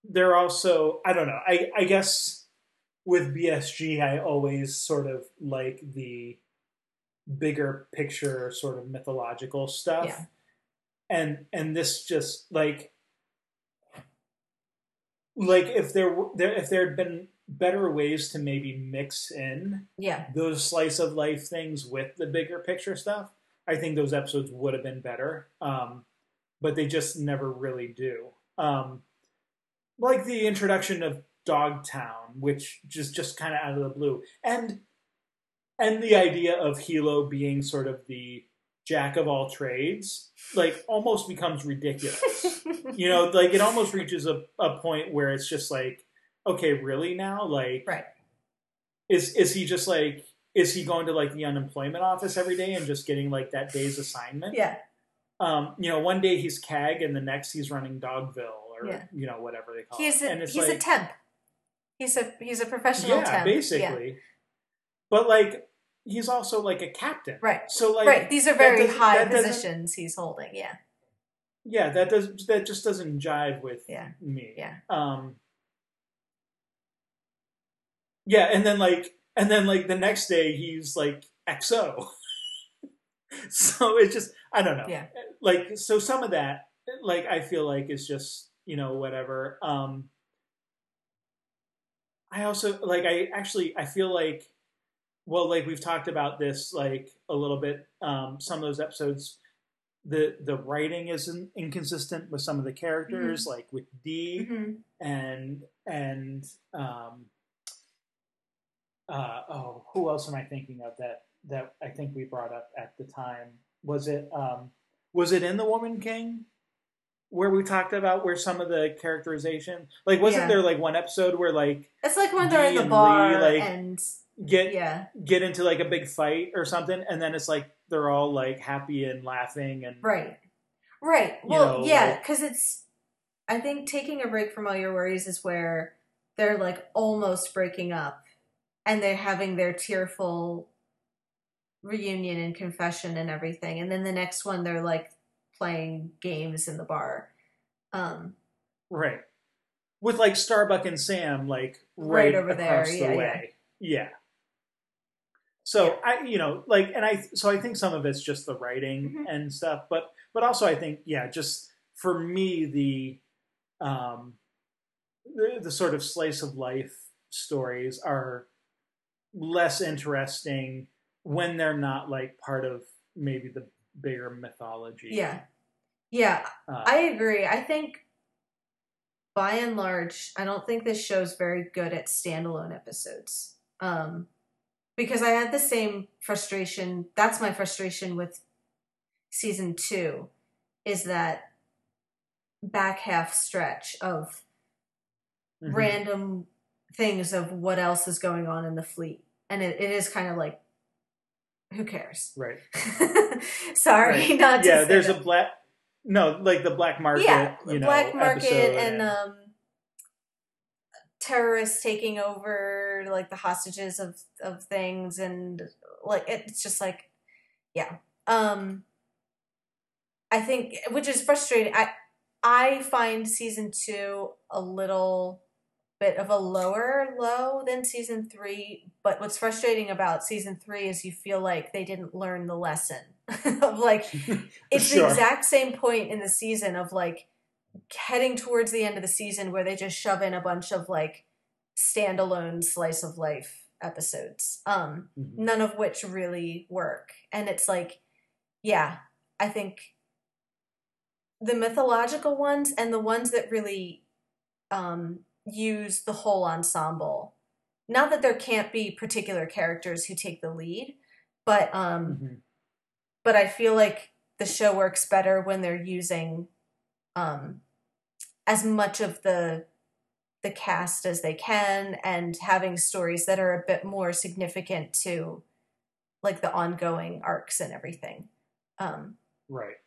they're also, I don't know, I guess with BSG, I always sort of like the bigger picture, sort of mythological stuff. Yeah. And this just like if there had been better ways to maybe mix in those slice of life things with the bigger picture stuff, I think those episodes would have been better. But they just never really do. Like the introduction of Dogtown, which just kind of out of the blue, and the idea of Hilo being sort of the jack of all trades, like, almost becomes ridiculous. You know, like, it almost reaches a point where it's just like, okay, really now? Like, right. Is he just like, is he going to like the unemployment office every day and just getting like that day's assignment? Yeah. You know, one day he's CAG and the next he's running Dogville or you know, whatever they call it. And it's, he's like, a temp. He's a professional temp. Basically. Yeah. But like, he's also like a captain. Right. So like, right, these are very high positions he's holding, Yeah, that just doesn't jive with me. Yeah. Yeah, and then the next day he's like XO. So it's just, I don't know. Yeah. Like, so some of that, like, I feel like it's just, you know, whatever. I also, like, I feel like, well, like, we've talked about this, like, a little bit. Some of those episodes, the writing is inconsistent with some of the characters, like with Dee and oh, who else am I thinking of that I think we brought up at the time? Was it in The Woman King? Where we talked about where some of the characterization, like, wasn't there like one episode where like it's like when they're in the bar and Lee, like, and get into like a big fight or something, and then it's like they're all like happy and laughing and right. Well, know, yeah, because like, it's, I think taking a break from all your worries is where they're like almost breaking up, and they're having their tearful reunion and confession and everything, and then the next one they're like playing games in the bar, right, with like Starbuck and Sam like right over there, the way. Yeah. So I, you know, like, and I think some of it's just the writing and stuff, but also I think just for me, the sort of slice of life stories are less interesting when they're not like part of maybe the bigger mythology. Yeah. Yeah, I agree. I think by and large, I don't think this show's very good at standalone episodes. Because I had the same frustration. That's my frustration with season 2, is that back half stretch of random things of what else is going on in the fleet. And it is kind of like, who cares? Right. Sorry, right. Not to Yeah, there's that. No, like the black market, black market episode, and terrorists taking over, like the hostages of things, and like it's just like, yeah. I think, which is frustrating. I find season 2 a little bit of a lower low than season 3. But what's frustrating about season 3 is you feel like they didn't learn the lesson. Of like, it's the exact same point in the season of like heading towards the end of the season where they just shove in a bunch of like standalone slice of life episodes, none of which really work. And it's like, yeah, I think the mythological ones and the ones that really use the whole ensemble, not that there can't be particular characters who take the lead, but but I feel like the show works better when they're using as much of the cast as they can and having stories that are a bit more significant to like the ongoing arcs and everything. Right.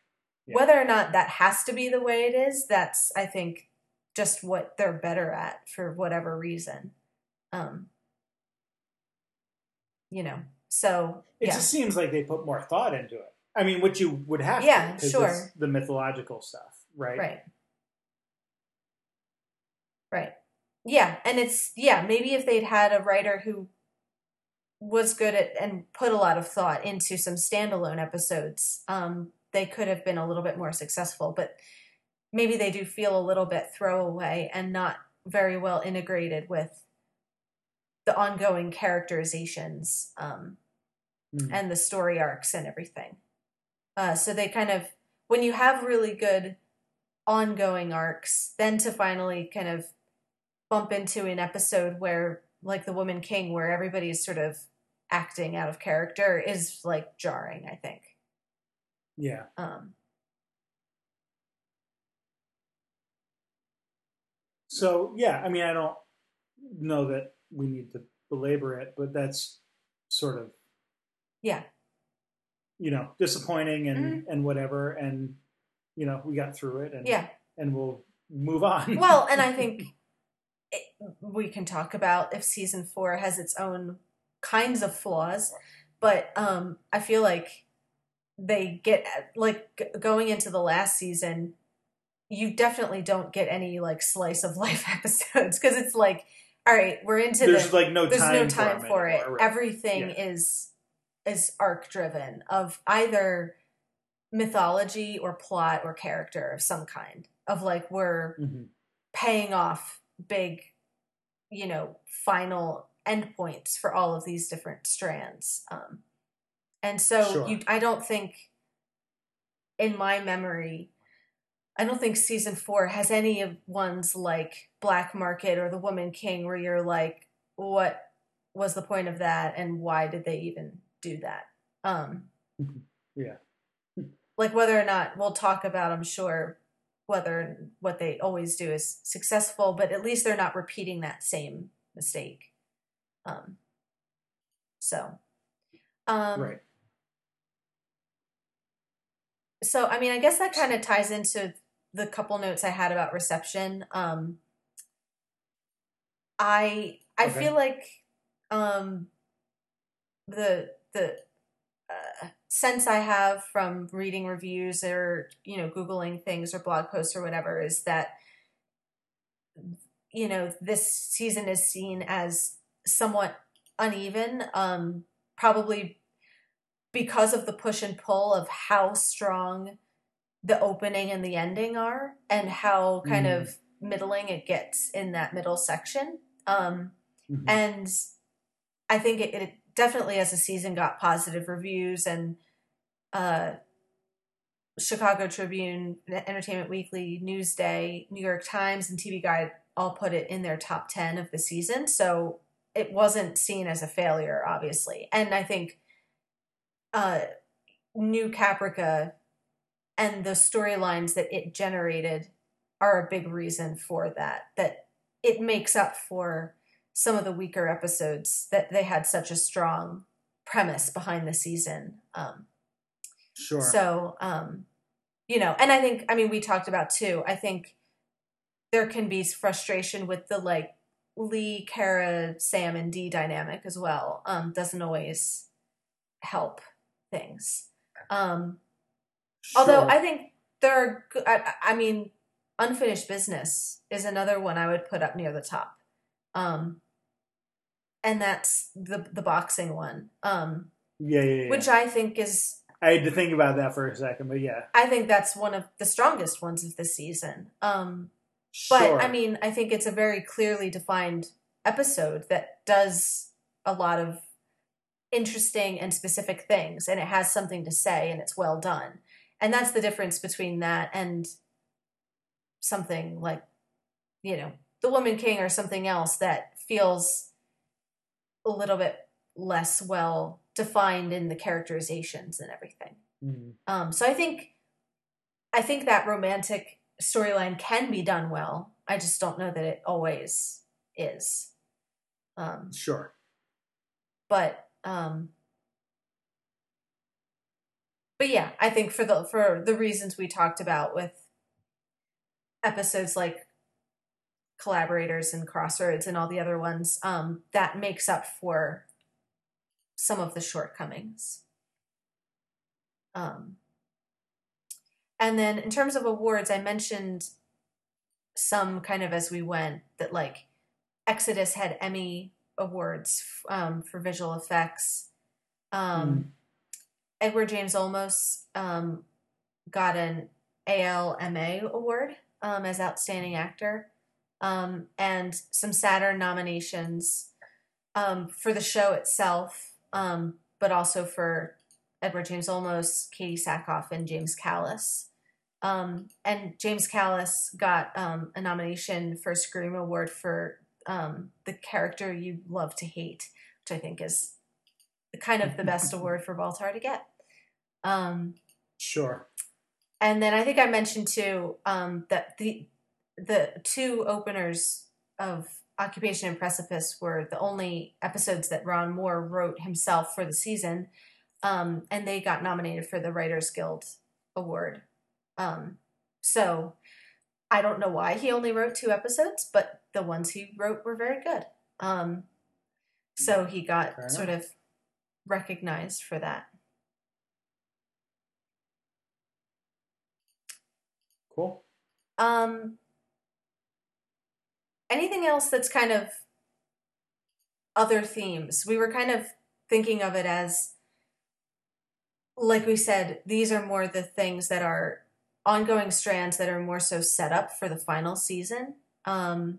Yeah. Whether or not that has to be the way it is, that's, I think, just what they're better at for whatever reason. So it just seems like they put more thought into it. I mean, which you would have to, because it's the mythological stuff, right? Right. Yeah, and it's, maybe if they'd had a writer who was good at and put a lot of thought into some standalone episodes, they could have been a little bit more successful, but maybe they do feel a little bit throwaway and not very well integrated with the ongoing characterizations and the story arcs and everything. So they kind of, when you have really good ongoing arcs, then to finally kind of bump into an episode where, like the Woman King, where everybody is sort of acting out of character is like jarring, I think. Yeah. So, yeah, I mean, I don't know that we need to belabor it, but that's sort of disappointing and and whatever, and we got through it, and and we'll move on. Well, and I think we can talk about if season 4 has its own kinds of flaws, but I feel like they get, like, going into the last season, you definitely don't get any like slice of life episodes, because it's like, all right, we're into this. There's like no time. There's no time for it. Right. Everything is arc driven of either mythology or plot or character of some kind. Of like, we're paying off big, final endpoints for all of these different strands. And so I don't think, in my memory, I don't think season 4 has any of ones like Black Market or The Woman King where you're like, what was the point of that? And why did they even do that? Like, whether or not we'll talk about, I'm sure, whether what they always do is successful, but at least they're not repeating that same mistake. Right. So, I mean, I guess that kind of ties into the couple notes I had about reception. I feel like the sense I have from reading reviews or Googling things or blog posts or whatever is that this season is seen as somewhat uneven, probably because of the push and pull of how strong the opening and the ending are, and how kind of middling it gets in that middle section. And I think it definitely, as the season, got positive reviews, and Chicago Tribune, Entertainment Weekly, Newsday, New York Times, and TV Guide all put it in their top 10 of the season. So it wasn't seen as a failure, obviously. And I think New Caprica and the storylines that it generated are a big reason for that, that it makes up for some of the weaker episodes that they had such a strong premise behind the season. Sure. So, you know, and I think, I mean, we talked about too, I think there can be frustration with the like Lee, Kara, Sam, and Dee dynamic as well. Doesn't always help things. Sure. Although I think there are, I mean, Unfinished Business is another one I would put up near the top. And that's the boxing one. Yeah. Which I think is... I had to think about that for a second, but yeah. I think that's one of the strongest ones of this season. But, I mean, I think it's a very clearly defined episode that does a lot of interesting and specific things, and it has something to say, and it's well done. And that's the difference between that and something like, you know, The Woman King or something else that feels a little bit less well defined in the characterizations and everything. So I think that romantic storyline can be done well. I just don't know that it always is. Sure. But yeah, I think for the reasons we talked about with episodes like Collaborators and Crossroads and all the other ones, that makes up for some of the shortcomings. And then in terms of awards, I mentioned some kind of as we went, that like Exodus had Emmy awards for visual effects. Edward James Olmos got an ALMA award as outstanding actor. And some Saturn nominations for the show itself, but also for Edward James Olmos, Katie Sackhoff, and James Callis. And James Callis got a nomination for a Scream Award for the character you love to hate, which I think is kind of the best award for Baltar to get. Sure. And then I think I mentioned too that the two openers of Occupation and Precipice were the only episodes that Ron Moore wrote himself for the season, and they got nominated for the Writers Guild Award. So I don't know why he only wrote two episodes, but the ones he wrote were very good. So he got sort of recognized for that. Cool. Anything else that's kind of other themes? We were kind of thinking of it as, like we said, these are more the things that are ongoing strands that are more so set up for the final season. Like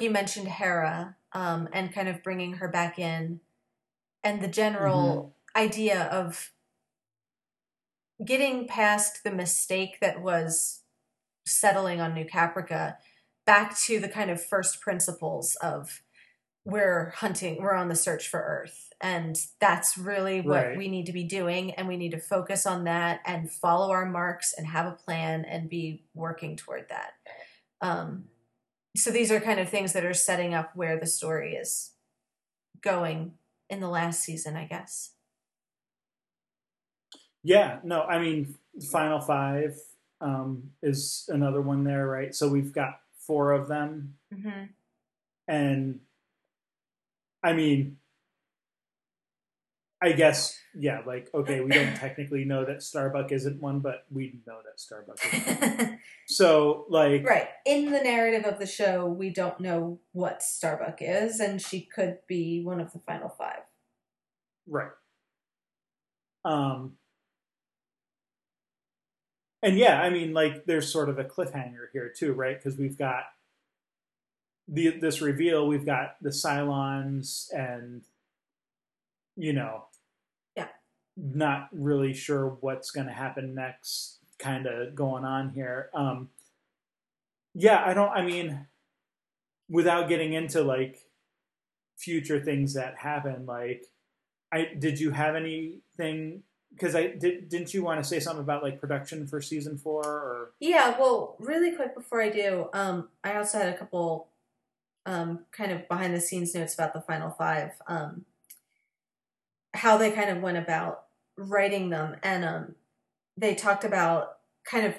you mentioned Hera, and kind of bringing her back in, and the general idea of getting past the mistake that was settling on New Caprica, back to the kind of first principles of we're on the search for Earth, and that's really what we need to be doing, and we need to focus on that and follow our marks and have a plan and be working toward that. So these are kind of things that are setting up where the story is going in the last season, I guess. Yeah, no, I mean, Final Five is another one there, right? So we've got four of them. And I mean, I guess, yeah, like, okay, we don't technically know that Starbuck isn't one, but we know that Starbuck isn't one. So, like... Right. In the narrative of the show, we don't know what Starbuck is, and she could be one of the Final Five. Right. And yeah, I mean, like, there's sort of a cliffhanger here too, right? Because we've got this reveal, we've got the Cylons, and, you know, yeah, not really sure what's going to happen next, kind of going on here. Yeah, I mean, without getting into, like, future things that happen, like, did you have anything? Because didn't you want to say something about, like, production for season 4? Or? Yeah, well, really quick before I do, I also had a couple kind of behind-the-scenes notes about the final 5, how they kind of went about writing them. And they talked about kind of,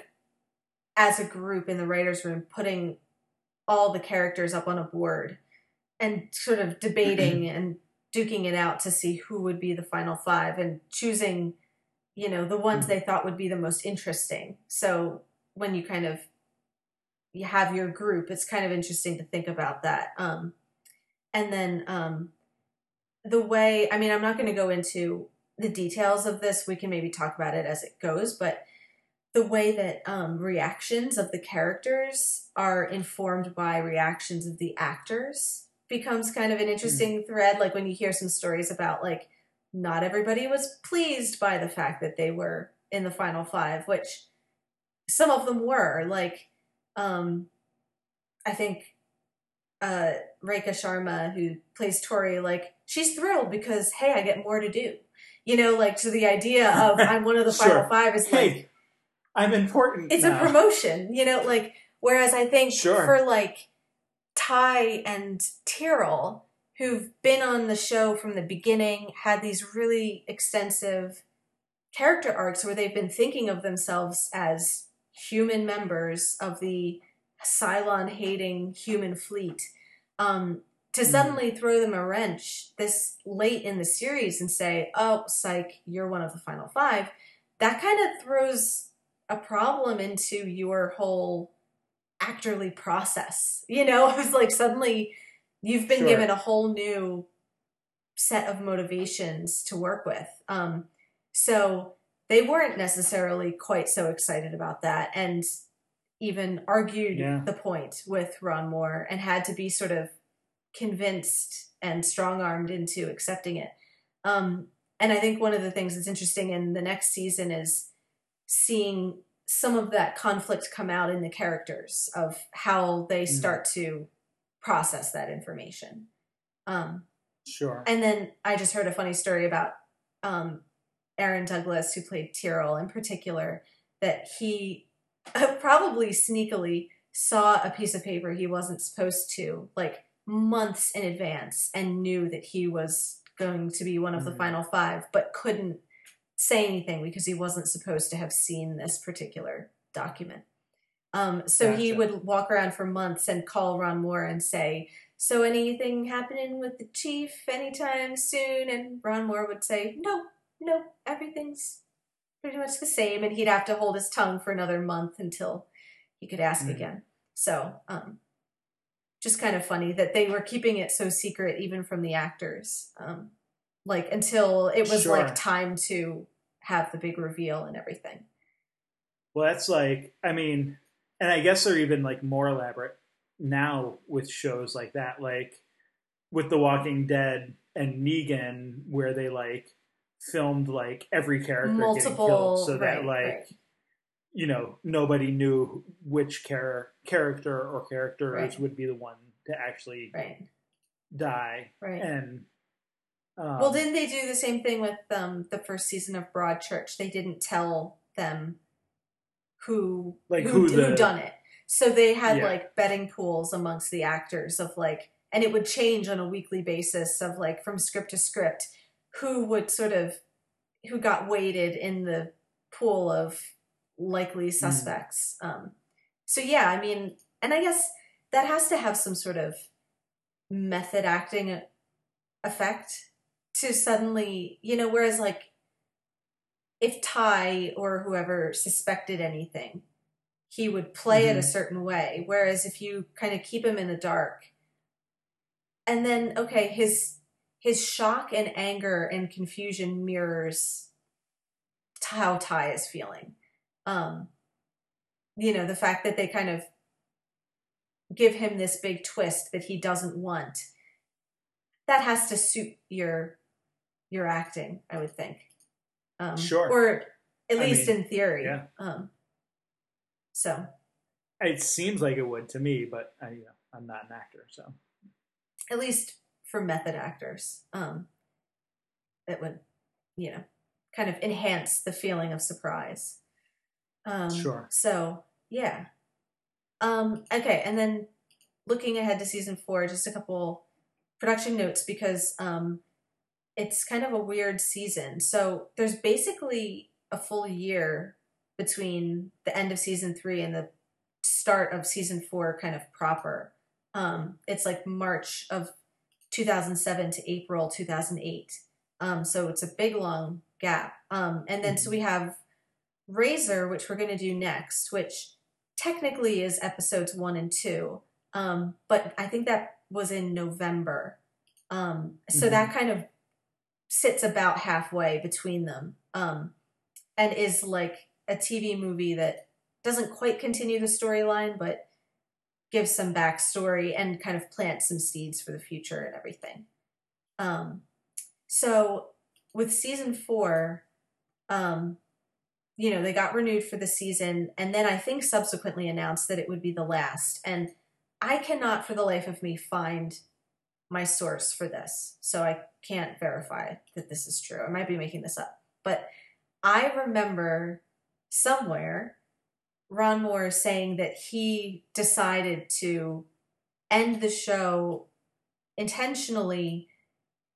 as a group in the writer's room, putting all the characters up on a board and sort of debating and duking it out to see who would be the final 5 and choosing, you know, the ones they thought would be the most interesting. So when you kind of, you have your group, it's kind of interesting to think about that. And then the way, I mean, I'm not going to go into the details of this. We can maybe talk about it as it goes, but the way that reactions of the characters are informed by reactions of the actors becomes kind of an interesting thread. Like, when you hear some stories about, like, not everybody was pleased by the fact that they were in the final 5, which some of them were. Like, I think Rekha Sharma, who plays Tori, like, she's thrilled because, hey, I get more to do. You know, like, to the idea of I'm one of the final 5 is like... Hey. I'm important. It's now. A promotion, you know, like, whereas I think for, like, Ty and Tyrell, who've been on the show from the beginning, had these really extensive character arcs where they've been thinking of themselves as human members of the Cylon-hating human fleet, to suddenly throw them a wrench this late in the series and say, oh, psych, you're one of the final 5, that kind of throws a problem into your whole actorly process. You know, I was like, suddenly you've been given a whole new set of motivations to work with. So they weren't necessarily quite so excited about that, and even argued the point with Ron Moore and had to be sort of convinced and strong-armed into accepting it. And I think one of the things that's interesting in the next season is seeing some of that conflict come out in the characters of how they start to process that information. And then I just heard a funny story about Aaron Douglas, who played Tyrell in particular, that he probably sneakily saw a piece of paper he wasn't supposed to, like, months in advance, and knew that he was going to be one of the final 5, but couldn't say anything because he wasn't supposed to have seen this particular document. So he would walk around for months and call Ron Moore and say, so anything happening with the chief anytime soon? And Ron Moore would say, no, everything's pretty much the same. And he'd have to hold his tongue for another month until he could ask again. So just kind of funny that they were keeping it so secret, even from the actors. Like, until it was, like, time to have the big reveal and everything. Well, that's, like, I mean, and I guess they're even, like, more elaborate now with shows like that. Like, with The Walking Dead and Negan, where they, like, filmed, like, every character getting killed. So that, like, you know, nobody knew which character or characters would be the one to actually die. And... well, didn't they do the same thing with the first season of Broadchurch? They didn't tell them who done it. So they had like betting pools amongst the actors of, like, and it would change on a weekly basis of, like, from script to script, who would sort of, who got weighted in the pool of likely suspects. So yeah, I mean, and I guess that has to have some sort of method acting effect. To suddenly, you know, whereas, like, if Ty or whoever suspected anything, he would play it a certain way. Whereas if you kind of keep him in the dark, and then, okay, his shock and anger and confusion mirrors how Ty is feeling. you know, the fact that they kind of give him this big twist that he doesn't want, that has to suit your acting, I would think. Sure. Or at least in theory. Yeah. So. It seems like it would to me, but I, you know, I'm not an actor, so. At least for method actors, that would, you know, kind of enhance the feeling of surprise. Sure. So, yeah. Okay, and then looking ahead to season 4, just a couple production notes, because it's kind of a weird season. So there's basically a full year between the end of season 3 and the start of season 4 kind of proper. It's like March of 2007 to April 2008. So it's a big, long gap. And then so we have Razor, which we're going to do next, which technically is episodes 1 and 2. But I think that was in November. So that kind of sits about halfway between them, and is like a TV movie that doesn't quite continue the storyline, but gives some backstory and kind of plants some seeds for the future and everything. So with season 4, you know, they got renewed for the season, and then I think subsequently announced that it would be the last. And I cannot for the life of me find my source for this, so I can't verify that this is true. I might be making this up, but I remember somewhere Ron Moore saying that he decided to end the show intentionally,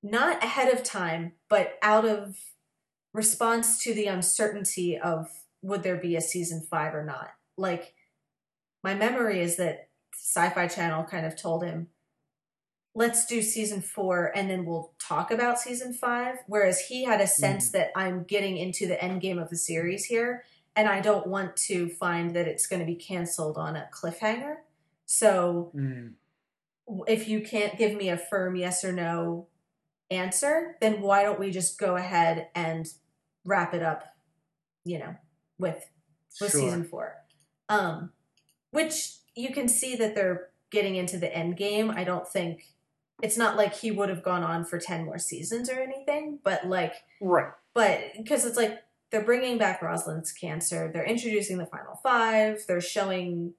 not ahead of time, but out of response to the uncertainty of would there be a season 5 or not. Like, my memory is that Sci-Fi Channel kind of told him, let's do season 4 and then we'll talk about season 5. Whereas he had a sense that I'm getting into the end game of the series here, and I don't want to find that it's going to be canceled on a cliffhanger. So if you can't give me a firm yes or no answer, then why don't we just go ahead and wrap it up, you know, with season 4, which you can see that they're getting into the end game. I don't think it's not like he would have gone on for 10 more seasons or anything, but like, right. But because it's like, they're bringing back Rosalind's cancer. They're introducing the final 5. They're showing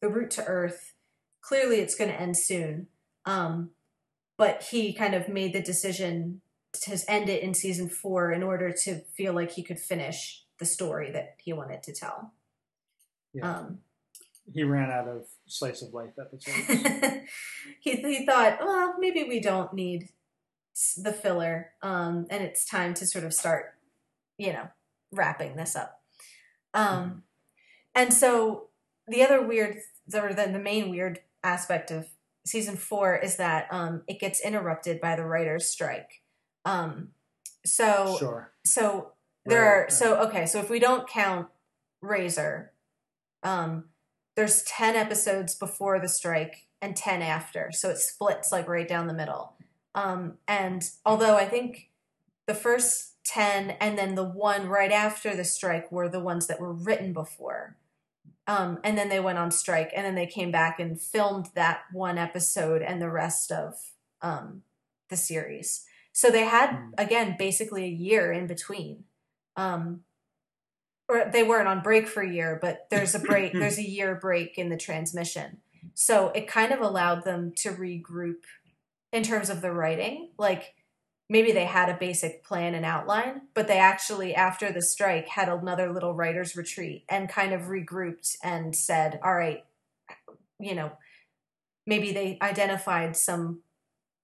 the route to Earth. Clearly it's going to end soon. But he kind of made the decision to end it in season 4 in order to feel like he could finish the story that he wanted to tell. Yeah. He ran out of slice of life episodes. He thought, well, maybe we don't need the filler, and it's time to sort of start, you know, wrapping this up. And so the other weird, or the main weird aspect of season 4 is that it gets interrupted by the writer's strike. So there are, so if we don't count Razor, there's 10 episodes before the strike and 10 after. So it splits like right down the middle. And although I think the first 10 and then the one right after the strike were the ones that were written before. And then they went on strike, and then they came back and filmed that one episode and the rest of the series. So they had, again, basically a year in between. Or they weren't on break for a year, but there's a break, there's a year break in the transmission. So it kind of allowed them to regroup in terms of the writing. Like, maybe they had a basic plan and outline, but they actually, after the strike, had another little writer's retreat and kind of regrouped and said, all right, you know, maybe they identified some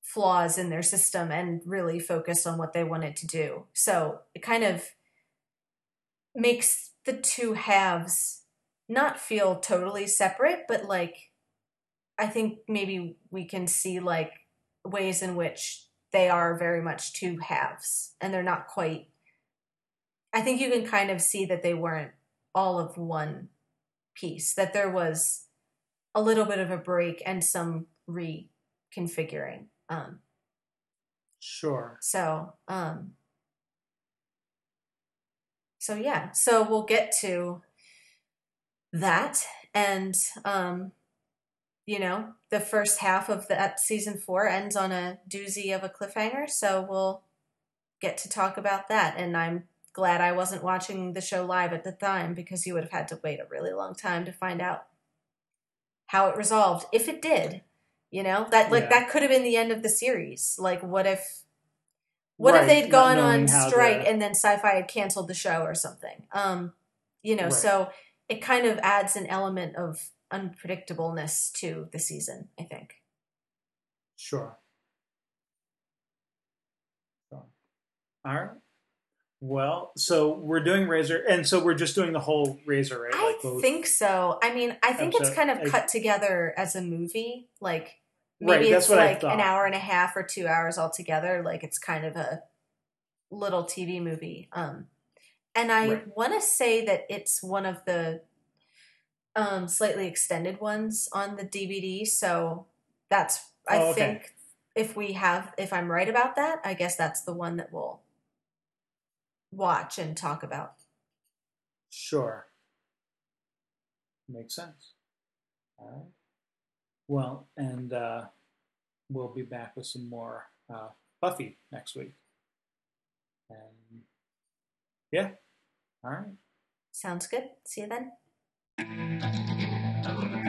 flaws in their system and really focused on what they wanted to do. So it kind of makes the two halves not feel totally separate, but like, I think maybe we can see like ways in which they are very much two halves, and they're not quite, I think you can kind of see that they weren't all of one piece, that there was a little bit of a break and some reconfiguring. Sure. So, so yeah, so we'll get to that. And, you know, the first half of that season 4 ends on a doozy of a cliffhanger. So we'll get to talk about that. And I'm glad I wasn't watching the show live at the time, because you would have had to wait a really long time to find out how it resolved, if it did. You know, that that could have been the end of the series. Like, what if they'd gone on strike and then Sci-Fi had canceled the show or something? So it kind of adds an element of unpredictableness to the season, I think. Sure. All right. Well, so we're doing Razor, and so we're just doing the whole Razor, right? I think so. I mean, I think it's kind of cut together as a movie. Like, maybe it's like an hour and a half or 2 hours altogether. Like, it's kind of a little TV movie. And I want to say that it's one of the slightly extended ones on the DVD. So that's, I think, if I'm right about that, I guess that's the one that we'll watch and talk about. Sure. Makes sense. All right. Well, and we'll be back with some more Buffy next week. And yeah. All right. Sounds good. See you then.